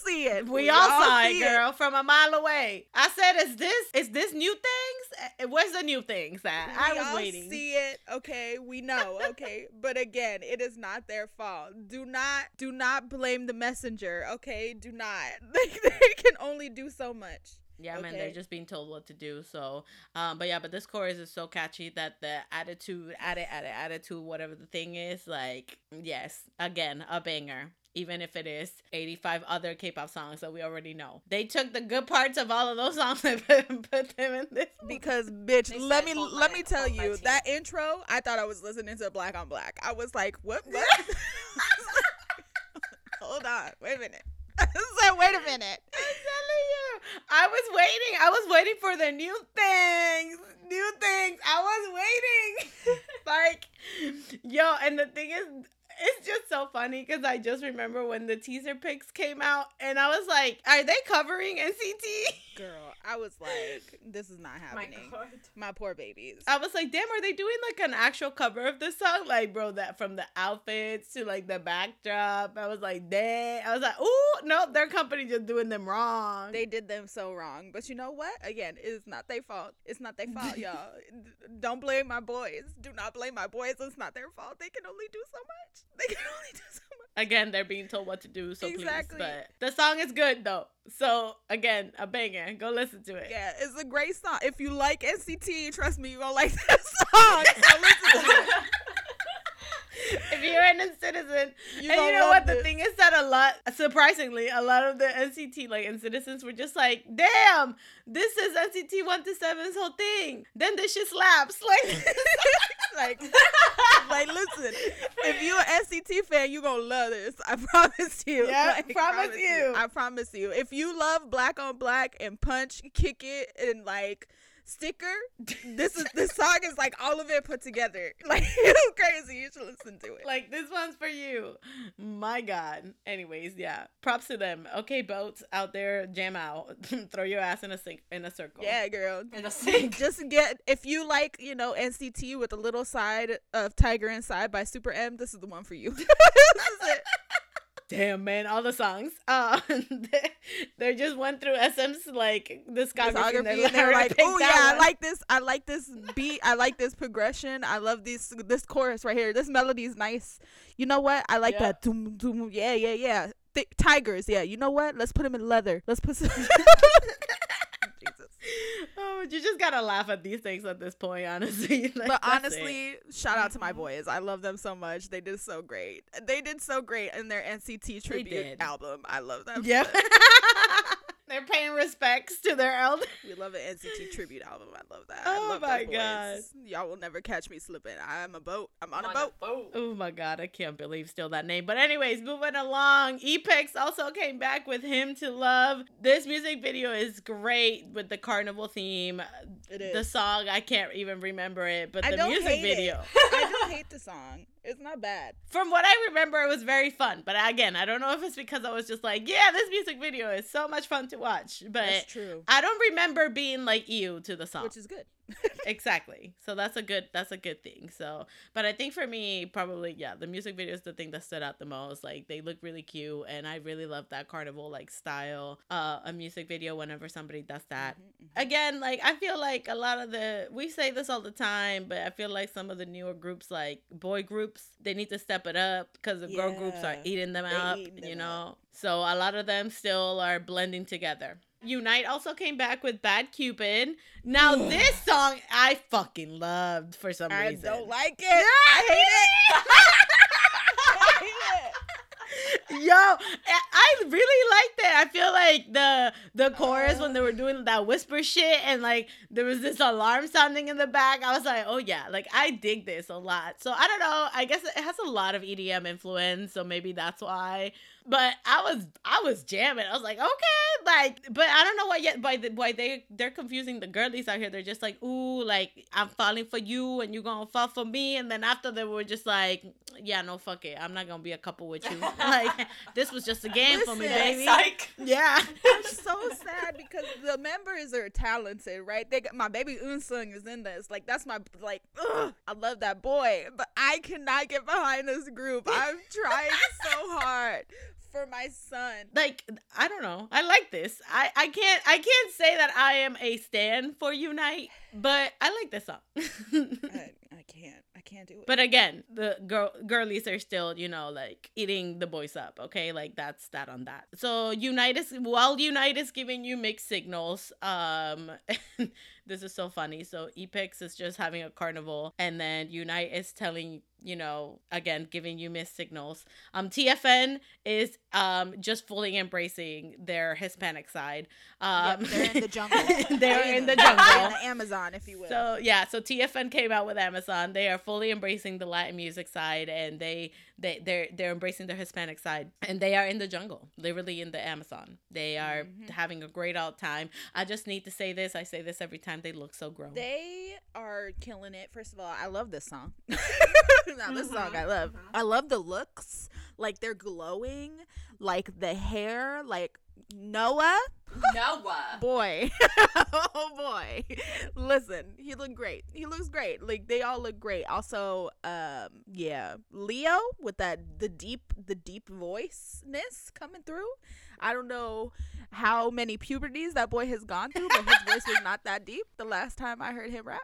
see it. We, we all saw it, girl, from a mile away. I said, is this is this new things? Where's the new things at? I was waiting. We all see it. Okay? We know. Okay? But again, it is not their fault. Do not, do not blame the messenger. Okay? Do not. Like, they can only do so much. Yeah, okay. Man, they're just being told what to do. So, um, but yeah, but this chorus is so catchy that the attitude, add it, add it, attitude, whatever the thing is, like, yes, again, a banger. Even if it is eighty-five other K-pop songs that we already know. They took the good parts of all of those songs and put them in this one. Because, bitch, they let me let my, me tell you, that intro, I thought I was listening to Black on Black. I was like, what, what? Hold on, wait a minute. I said, wait a minute. I'm telling you. I was waiting. I was waiting for the new things. New things. I was waiting. Like, yo, and the thing is, it's just so funny because I just remember when the teaser pics came out and I was like, are they covering N C T? Girl, I was like, this is not happening. My, My poor babies. I was like, damn, are they doing like an actual cover of this song? Like, bro, that from the outfits to like the backdrop. I was like, dang. I was like, ooh, no, their company just doing them wrong. They did them so wrong. But you know what? Again, it's not their fault. It's not their fault, y'all. Don't blame my boys. Do not blame my boys. It's not their fault. They can only do so much. They can only do so much. Again, they're being told what to do, so exactly. Please. But the song is good, though. So, again, a banger. Go listen to it. Yeah, it's a great song. If you like N C T, trust me, you're going to like that song. So listen to it. If you're an N-Citizen, you and you know what, this. The thing is that a lot, surprisingly, a lot of the N C T, like, N-Citizens were just like, damn, this is N C T one to seven's whole thing. Then this shit slaps. Like, like, like, listen, if you're an N C T fan, you're going to love this. I promise you. Yeah, like, I promise, promise you. you. I promise you. If you love Black on Black and Punch, Kick It, and, like, Sticker, this is this song is like all of it put together. Like, it's crazy. You should listen to it. Like, this one's for you. My God. Anyways, yeah. Props to them. Okay, boats out there, jam out. Throw your ass in a sink in a circle. Yeah, girl. In a sink. Just get, if you like, you know, N C T with a little side of Tiger Inside by Super M, this is the one for you. This is it. Damn, man, all the songs. Uh, they, they just went through S M's, like, discography. And they're, they're like, oh, yeah, one. I like this. I like this beat. I like this progression. I love this this chorus right here. This melody is nice. You know what? I like yeah. that. Yeah, yeah, yeah. Th- tigers, yeah. You know what? Let's put them in leather. Let's put some... Oh, you just gotta laugh at these things at this point, honestly. Like, but honestly, it. Shout out to my boys. I love them so much. They did so great. They did so great in their N C T tribute album. I love them. Yeah. They're paying respects to their elders. We love an N C T tribute album. I love that. Oh, I love my God. Y'all will never catch me slipping. I'm a boat. I'm on, I'm a, on boat. a boat. Oh, my God. I can't believe still that name. But anyways, moving along. Epix also came back with Him to Love. This music video is great with the carnival theme. It is. The song, I can't even remember it, but I the music video. I don't hate the song. It's not bad. From what I remember, it was very fun. But again, I don't know if it's because I was just like, yeah, this music video is so much fun to watch. But that's true. I don't remember being like ew to the song. Which is good. Exactly. So that's a good that's a good thing. So but I think for me, probably, yeah, the music video is the thing that stood out the most. Like, they look really cute and I really love that carnival like style. Uh a music video whenever somebody does that. Mm-hmm, mm-hmm. Again, like I feel like a lot of the we say this all the time, but I feel like some of the newer groups like boy groups, they need to step it up because the yeah, girl groups are eating them up, eating them you know. Up. So a lot of them still are blending together. Unite also came back with Bad Cupid. Now this song I fucking loved for some I reason. I don't like it. Yeah, I hate it. I hate it. Yo, I really liked it. I feel like the the chorus when they were doing that whisper shit and like there was this alarm sounding in the back. I was like, oh yeah, like I dig this a lot. So I don't know. I guess it has a lot of E D M influence. So maybe that's why. But I was I was jamming. I was like, okay, like, but I don't know why yet. By the why they they're confusing the girlies out here. They're just like, ooh, like I'm falling for you, and you're gonna fall for me. And then after they were just like, yeah, no, fuck it, I'm not gonna be a couple with you. Like this was just a game Listen, for me, baby. Psych. Yeah, I'm so sad because the members are talented, right? They got, my baby Eunseung is in this. Like that's my like. Ugh, I love that boy, but I cannot get behind this group. I'm trying so hard. For my son, like I don't know, I like this. I, I can't I can't say that I am a stan for Unite, but I like this song. I, I can't I can't do it. But again, the girl girlies are still, you know, like eating the boys up. Okay, like that's that on that. So Unite is while Unite is giving you mixed signals. Um, this is so funny. So Epix is just having a carnival, and then Unite is telling. You know, again, giving you missed signals. Um, T F N is um just fully embracing their Hispanic side. Um, yep, they're in the jungle. they're in the jungle. In the Amazon, if you will. So yeah, so T F N came out with Amazon. They are fully embracing the Latin music side, and they they they're they're embracing their Hispanic side, and they are in the jungle, literally in the Amazon. They are mm-hmm. having a great old time. I just need to say this. I say this every time. They look so grown. They are killing it. First of all, I love this song. Now this mm-hmm. song I love. Mm-hmm. I love the looks, like they're glowing, like the hair, like Noah. Noah, boy, oh boy! Listen, he looked great. He looks great. Like they all look great. Also, um, yeah, Leo with that the deep the deep voiceness coming through. I don't know how many puberties that boy has gone through, but his voice was not that deep the last time I heard him rap.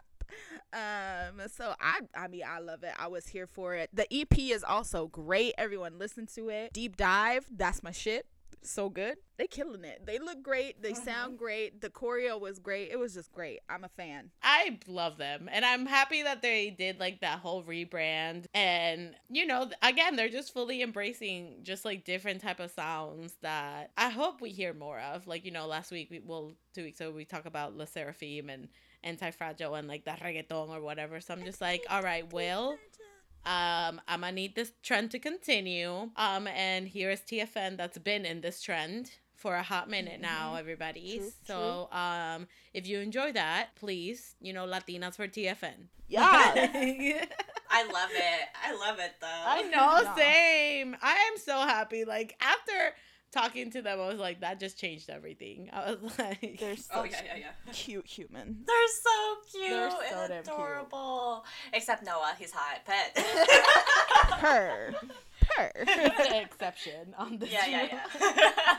Um, so I, I mean, I love it. I was here for it. The E P is also great. Everyone listen to it. Deep Dive. That's my shit. So good. They killing it. They look great. They mm-hmm. sound great. The choreo was great. It was just great. I'm a fan. I love them. And I'm happy that they did like that whole rebrand. And, you know, again, they're just fully embracing just like different type of sounds that I hope we hear more of. Like, you know, last week, we, well, two weeks ago, we talked about La Seraphim and Anti-Fragile and like the reggaeton or whatever. So I'm just like, all right, well, um, I'm gonna need this trend to continue. Um, and here is T F N that's been in this trend for a hot minute now, everybody. True, so true. um, if you enjoy that, please, you know, Latinas for T F N. Yeah. I love it. I love it though. I know, yeah. Same. I am so happy. Like after talking to them, I was like, that just changed everything. I was like, they're so oh, yeah, yeah, yeah. cute humans. They're so cute they're so and adorable. Cute. Except Noah, he's hot. But her, her, the exception on this. Yeah, yeah, yeah.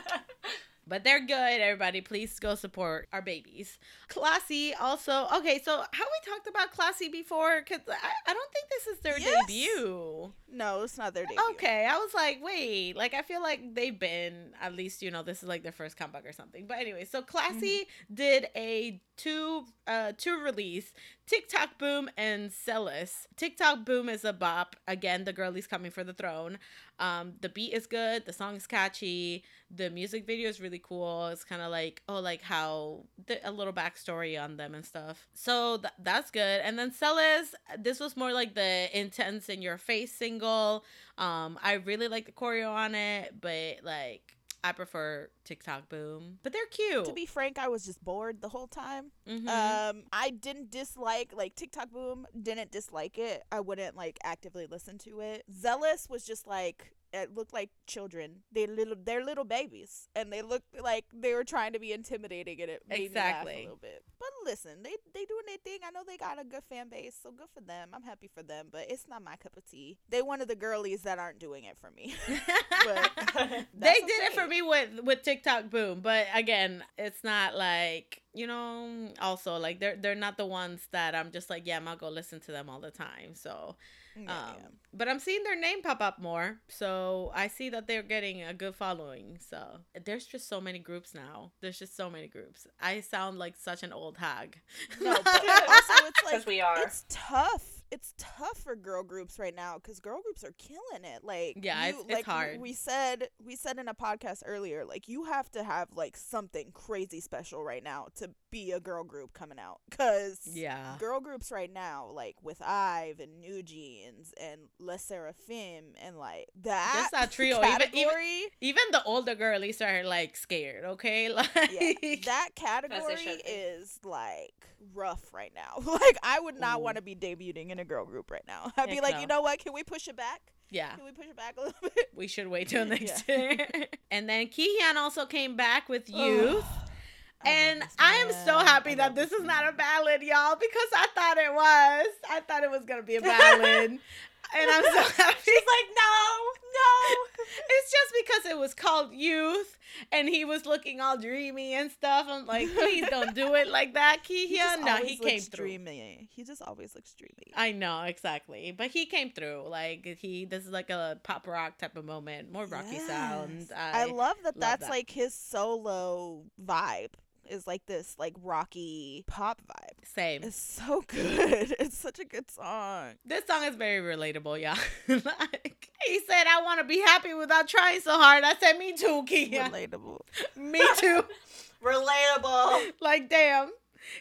But they're good, everybody. Please go support our babies. Classy also. Okay, so have we talked about Classy before? Because I, I don't think this is their yes. debut. No, it's not their debut. Okay, I was like, wait. Like, I feel like they've been, at least, you know, this is like their first comeback or something. But anyway, so Classy mm-hmm. did a two, uh, two release, TikTok Boom and Celis. TikTok Boom is a bop. Again, the girlies coming for the throne. Um, the beat is good. The song is catchy. The music video is really cool. It's kind of like, oh, like how th- a little backstory on them and stuff. So th- that's good. And then Celis, this was more like the intense in your face single. Um, I really like the choreo on it, but like, I prefer TikTok Boom, but they're cute. To be frank, I was just bored the whole time. Mm-hmm. Um, I didn't dislike, like, TikTok Boom, didn't dislike it. I wouldn't, like, actively listen to it. Zealous was just, like, it looked like children. They little, they're little babies, and they looked like they were trying to be intimidating, and it made exactly. me laugh a little bit. But listen, they, they doing their thing. I know they got a good fan base, so good for them. I'm happy for them, but it's not my cup of tea. They one of the girlies that aren't doing it for me. But they okay. did it for me with, with TikTok Boom, but again, it's not like, you know, also, like, they're, they're not the ones that I'm just like, yeah, I'm going to go listen to them all the time, so... Yeah, um, yeah. But I'm seeing their name pop up more, so I see that they're getting a good following. So there's just so many groups now. There's just so many groups. I sound like such an old hag. No, but also it's like we are. It's tough. it's tough for girl groups right now because girl groups are killing it. Like yeah, you, it's, it's like hard. We said we said in a podcast earlier, like you have to have like something crazy special right now to be a girl group coming out. Cause yeah. girl groups right now, like with Ive and New Jeans and Les Seraphim and like that, that's a trio. Category, even, even even the older girlies are like scared. Okay, like yeah. that category is like rough right now. Like I would not want to be debuting in a girl group right now. I'd Heck be like, no. You know what? Can we push it back? Yeah. Can we push it back a little bit? We should wait till next yeah. year. And then Kihyun also came back with Youth. I and I am so happy that this, this is not a ballad, y'all, because I thought it was. I thought it was going to be a ballad. And I'm so happy. She's like, no, no. It's just because it was called Youth and he was looking all dreamy and stuff. I'm like, please don't do it like that, Kihyun. No, he came through. Dreamy. He just always looks dreamy. I know, exactly. But he came through. Like, he, this is like a pop rock type of moment, more rocky yes. sound. I, I love that love that's that. Like his solo vibe. Is like this like rocky pop vibe. Same. It's so good. It's such a good song. This song is very relatable, y'all. Like he said, I want to be happy without trying so hard. I said, me too, Kia. Relatable. Me too. Relatable. Like damn.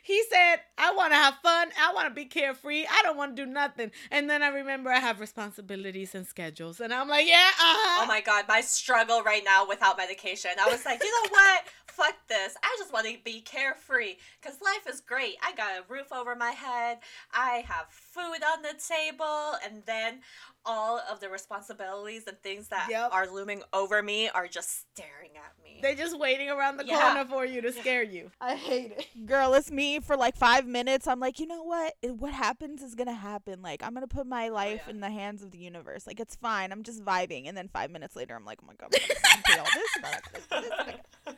He said, I want to have fun. I want to be carefree. I don't want to do nothing. And then I remember I have responsibilities and schedules. And I'm like, yeah, uh-huh. Oh, my God. My struggle right now without medication. I was like, you know what? Fuck this. I just want to be carefree because life is great. I got a roof over my head. I have food on the table. And then all of the responsibilities and things that yep. are looming over me are just staring at me. They're just waiting around the yeah. corner for you to yeah. scare you. I hate it. Girl, it's me for like five minutes. I'm like, you know what? What happens is going to happen. Like, I'm going to put my life oh, yeah. in the hands of the universe. Like, it's fine. I'm just vibing. And then five minutes later, I'm like, oh my God, I'm all this.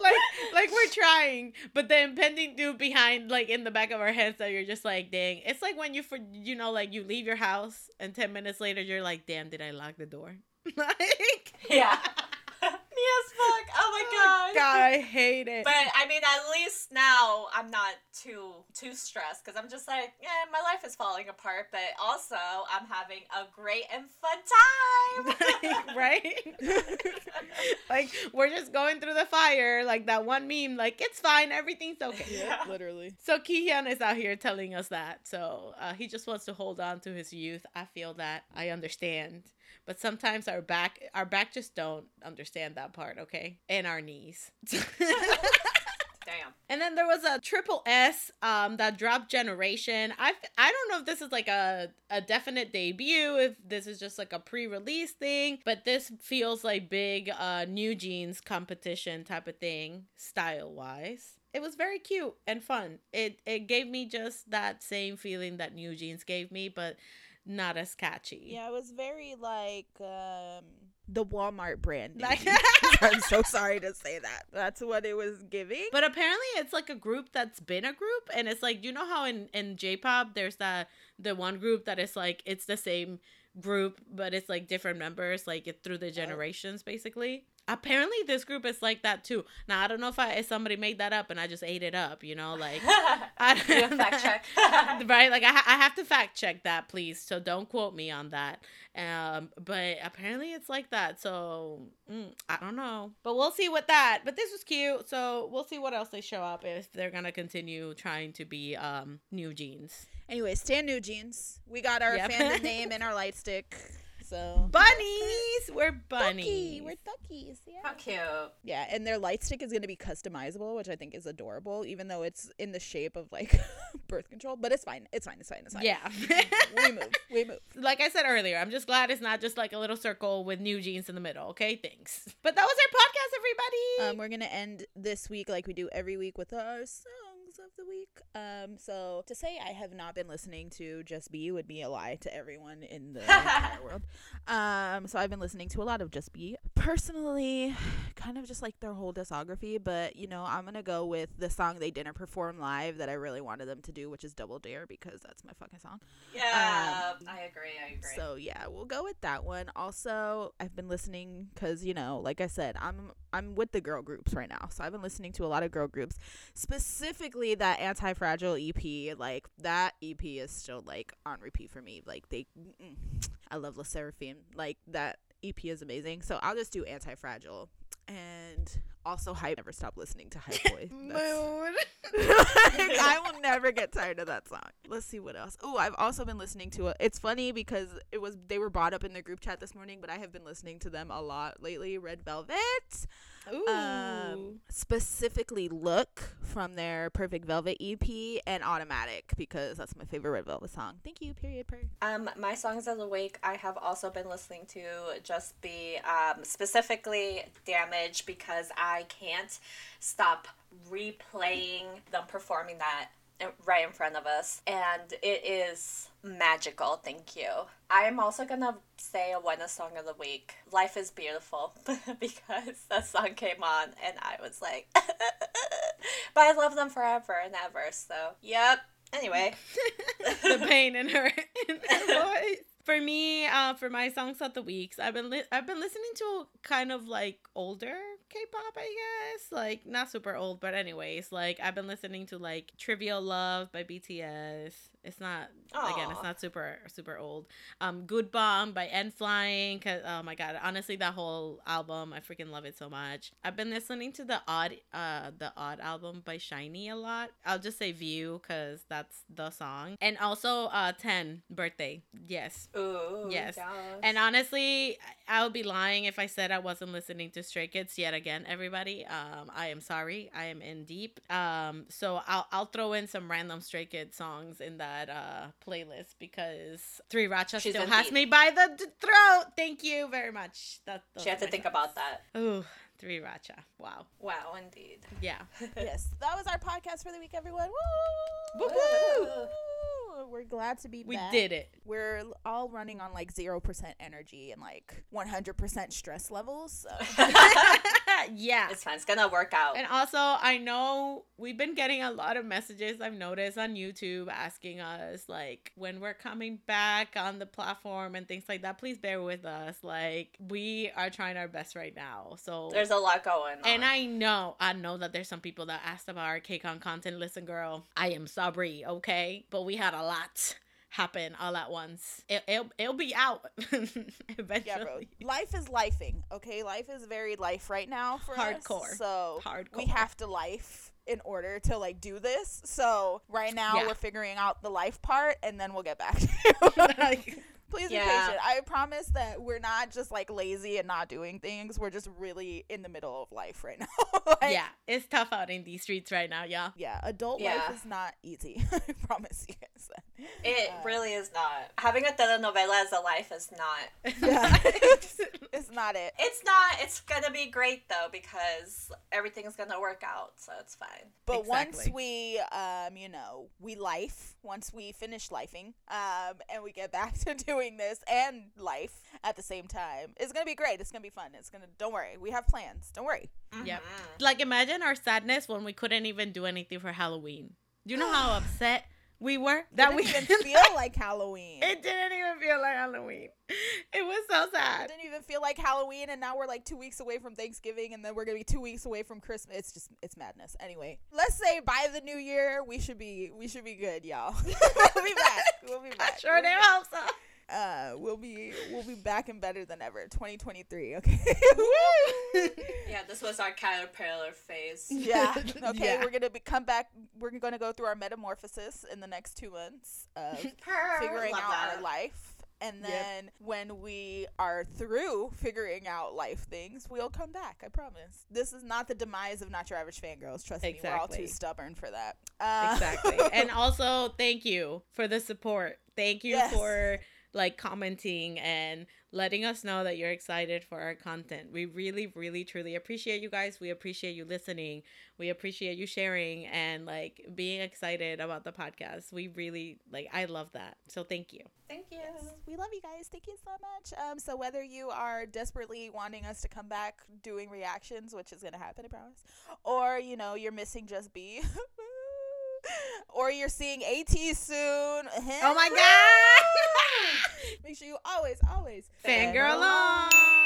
like, like we're trying, but the impending doom behind, like in the back of our heads that you're just like, dang. It's like when you, for you know, like you leave your house and ten minutes later, you're like, damn, did I lock the door? Like, yeah. Yes, fuck. Oh my god. Oh god, I hate it. But I mean, at least now I'm not too too stressed because I'm just like, yeah, my life is falling apart, but also I'm having a great and fun time. Right? Like we're just going through the fire, like that one meme, like it's fine, everything's okay. Yeah. Literally. So Kihyun is out here telling us that. So uh, he just wants to hold on to his youth. I feel that. I understand. But sometimes our back, our back just don't understand that part, okay? And our knees. Damn. And then there was a Triple S um, that dropped Generation. I I don't know if this is like a, a definite debut, if this is just like a pre-release thing, but this feels like big uh, New Jeans competition type of thing, style-wise. It was very cute and fun. It it gave me just that same feeling that New Jeans gave me, but not as catchy. Yeah, it was very like um the Walmart brand. Like- I'm so sorry to say that. That's what it was giving. But apparently it's like a group that's been a group, and it's like, you know how in in J-pop there's that the one group that is like it's the same group but it's like different members, like it, through the generations, basically. Apparently this group is like that too. Now I don't know if I if somebody made that up and I just ate it up, you know, like I do fact check. Right, like I, I have to fact check that, please, so don't quote me on that. Um but apparently it's like that, so mm, I don't know, but we'll see with that. But this was cute, so we'll see what else they show up if they're gonna continue trying to be um New Jeans. Anyway, stand New Jeans. We got our yep. fandom name and our light stick. So. Bunnies! We're bunnies. Ducky. We're duckies. Yeah. How cute. Yeah, and their light stick is going to be customizable, which I think is adorable, even though it's in the shape of, like, birth control. But it's fine. It's fine. It's fine. It's fine. Yeah. We move. We move. Like I said earlier, I'm just glad it's not just, like, a little circle with New Jeans in the middle. Okay? Thanks. But that was our podcast, everybody. Um, we're going to end this week like we do every week with our song of the week. Um so to say I have not been listening to Just B would be a lie to everyone in the entire world. Um so I've been listening to a lot of Just B. personally kind of just like their whole discography, but you know, I'm gonna go with the song they didn't perform live that I really wanted them to do, which is Double Dare, because that's my fucking song. Yeah, um, I agree, I agree. So yeah, we'll go with that one. Also, I've been listening because, you know, like I said, I'm I'm with the girl groups right now, so I've been listening to a lot of girl groups, specifically that Anti-Fragile E P. Like, that E P is still like on repeat for me. Like, they, mm-mm. I love La Seraphim. Like, that E P is amazing. So I'll just do Anti-Fragile. And also Hype. Never stop listening to Hype Boy. Mood. Like, I will never get tired of that song. Let's see what else. Oh, I've also been listening to it. It's funny because it was they were brought up in the group chat this morning, but I have been listening to them a lot lately. Red Velvet. Ooh. Um, specifically Look from their Perfect Velvet E P, and Automatic, because that's my favorite Red Velvet song. Thank you, period, per. Um, my songs of the week, I have also been listening to Just B, um, specifically Damage, because I can't stop replaying them performing that right in front of us, and it is magical. Thank you. I am also gonna say a ONEUS song of the week, Life is Beautiful, because that song came on and I was like but I love them forever and ever, so yep. Anyway, the pain in her, in her voice. For me, uh, for my songs of the weeks, I've been li- I've been listening to kind of like older K-pop, I guess, like not super old, but anyways, like I've been listening to like Trivial Love by B T S. It's not Aww. Again, it's not super super old. Um, Good Bomb by N-Flying. Cause oh my god, honestly, that whole album, I freaking love it so much. I've been listening to the Odd uh the Odd album by Shiny a lot. I'll just say View because that's the song, and also uh Ten Birthday. Yes. Ooh, yes. Gosh. And honestly, I would be lying if I said I wasn't listening to Stray Kids yet again, everybody. Um, I am sorry. I am in deep. Um, so I'll I'll throw in some random Stray Kids songs in that uh, playlist, because Three Racha She's still has deep. Me by the d- throat. Thank you very much. That, she had to think songs. About that. Ooh. Three Racha. Wow. Wow, indeed. Yeah. Yes. That was our podcast for the week, everyone. Woo! Woo! We're glad to be we back. We did it. We're all running on like zero percent energy and like one hundred percent stress levels. So. Yeah. It's fine. It's going to work out. And also, I know we've been getting a lot of messages, I've noticed, on YouTube asking us like when we're coming back on the platform and things like that. Please bear with us. Like, we are trying our best right now. So there's a lot going on. And I know, I know that there's some people that asked about our K-Con content. Listen, girl, I am sorry, okay? But we had a lot happen all at once. It, it'll, it'll be out eventually. Yeah, bro. Life is lifing, okay? Life is very life right now for Hardcore. Us. So Hardcore. We have to life in order to like do this. So right now yeah. we're figuring out the life part, and then we'll get back to it. Please yeah. be patient. I promise that we're not just like lazy and not doing things. We're just really in the middle of life right now. Like, yeah, it's tough out in these streets right now, y'all. Yeah, adult yeah. life is not easy. I promise you guys. It uh, really is not. Having a telenovela as a life is not. Yeah, it's, it's not it. It's not. It's gonna be great though, because everything's gonna work out, so it's fine. But exactly. once we, um, you know, we life. Once we finish lifing, um, and we get back to doing. This and life at the same time, it's gonna be great. It's gonna be fun. It's gonna don't worry, we have plans, don't worry. Mm-hmm. Yeah, like imagine our sadness when we couldn't even do anything for Halloween. Do you know how upset we were that we didn't even feel like Halloween? It didn't even feel like Halloween. It was so sad. It didn't even feel like Halloween, and now we're like two weeks away from Thanksgiving, and then we're gonna be two weeks away from Christmas. It's just, it's madness. Anyway, let's say by the new year we should be we should be good, y'all. We'll be back. We'll be back. I sure we'll do hope so. Uh, we'll be we'll be back and better than ever. twenty twenty-three, okay? Woo! Yeah, this was our caterpillar phase. Yeah, okay, yeah. We're gonna be, come back. We're gonna go through our metamorphosis in the next two months of figuring Love out that. Our life. And then yep. when we are through figuring out life things, we'll come back. I promise. This is not the demise of Not Your Average Fangirls. Trust exactly. me, we're all too stubborn for that. Uh- exactly. And also, thank you for the support. Thank you yes. for... like commenting and letting us know that you're excited for our content. We really, really, truly appreciate you guys. We appreciate you listening. We appreciate you sharing and like being excited about the podcast. We really like, I love that. So thank you. Thank you. Yes. We love you guys. Thank you so much. Um, so whether you are desperately wanting us to come back doing reactions, which is going to happen, I promise, or, you know, you're missing Just B, or you're seeing AT soon. Oh my God. Make sure you always, always fangirl on.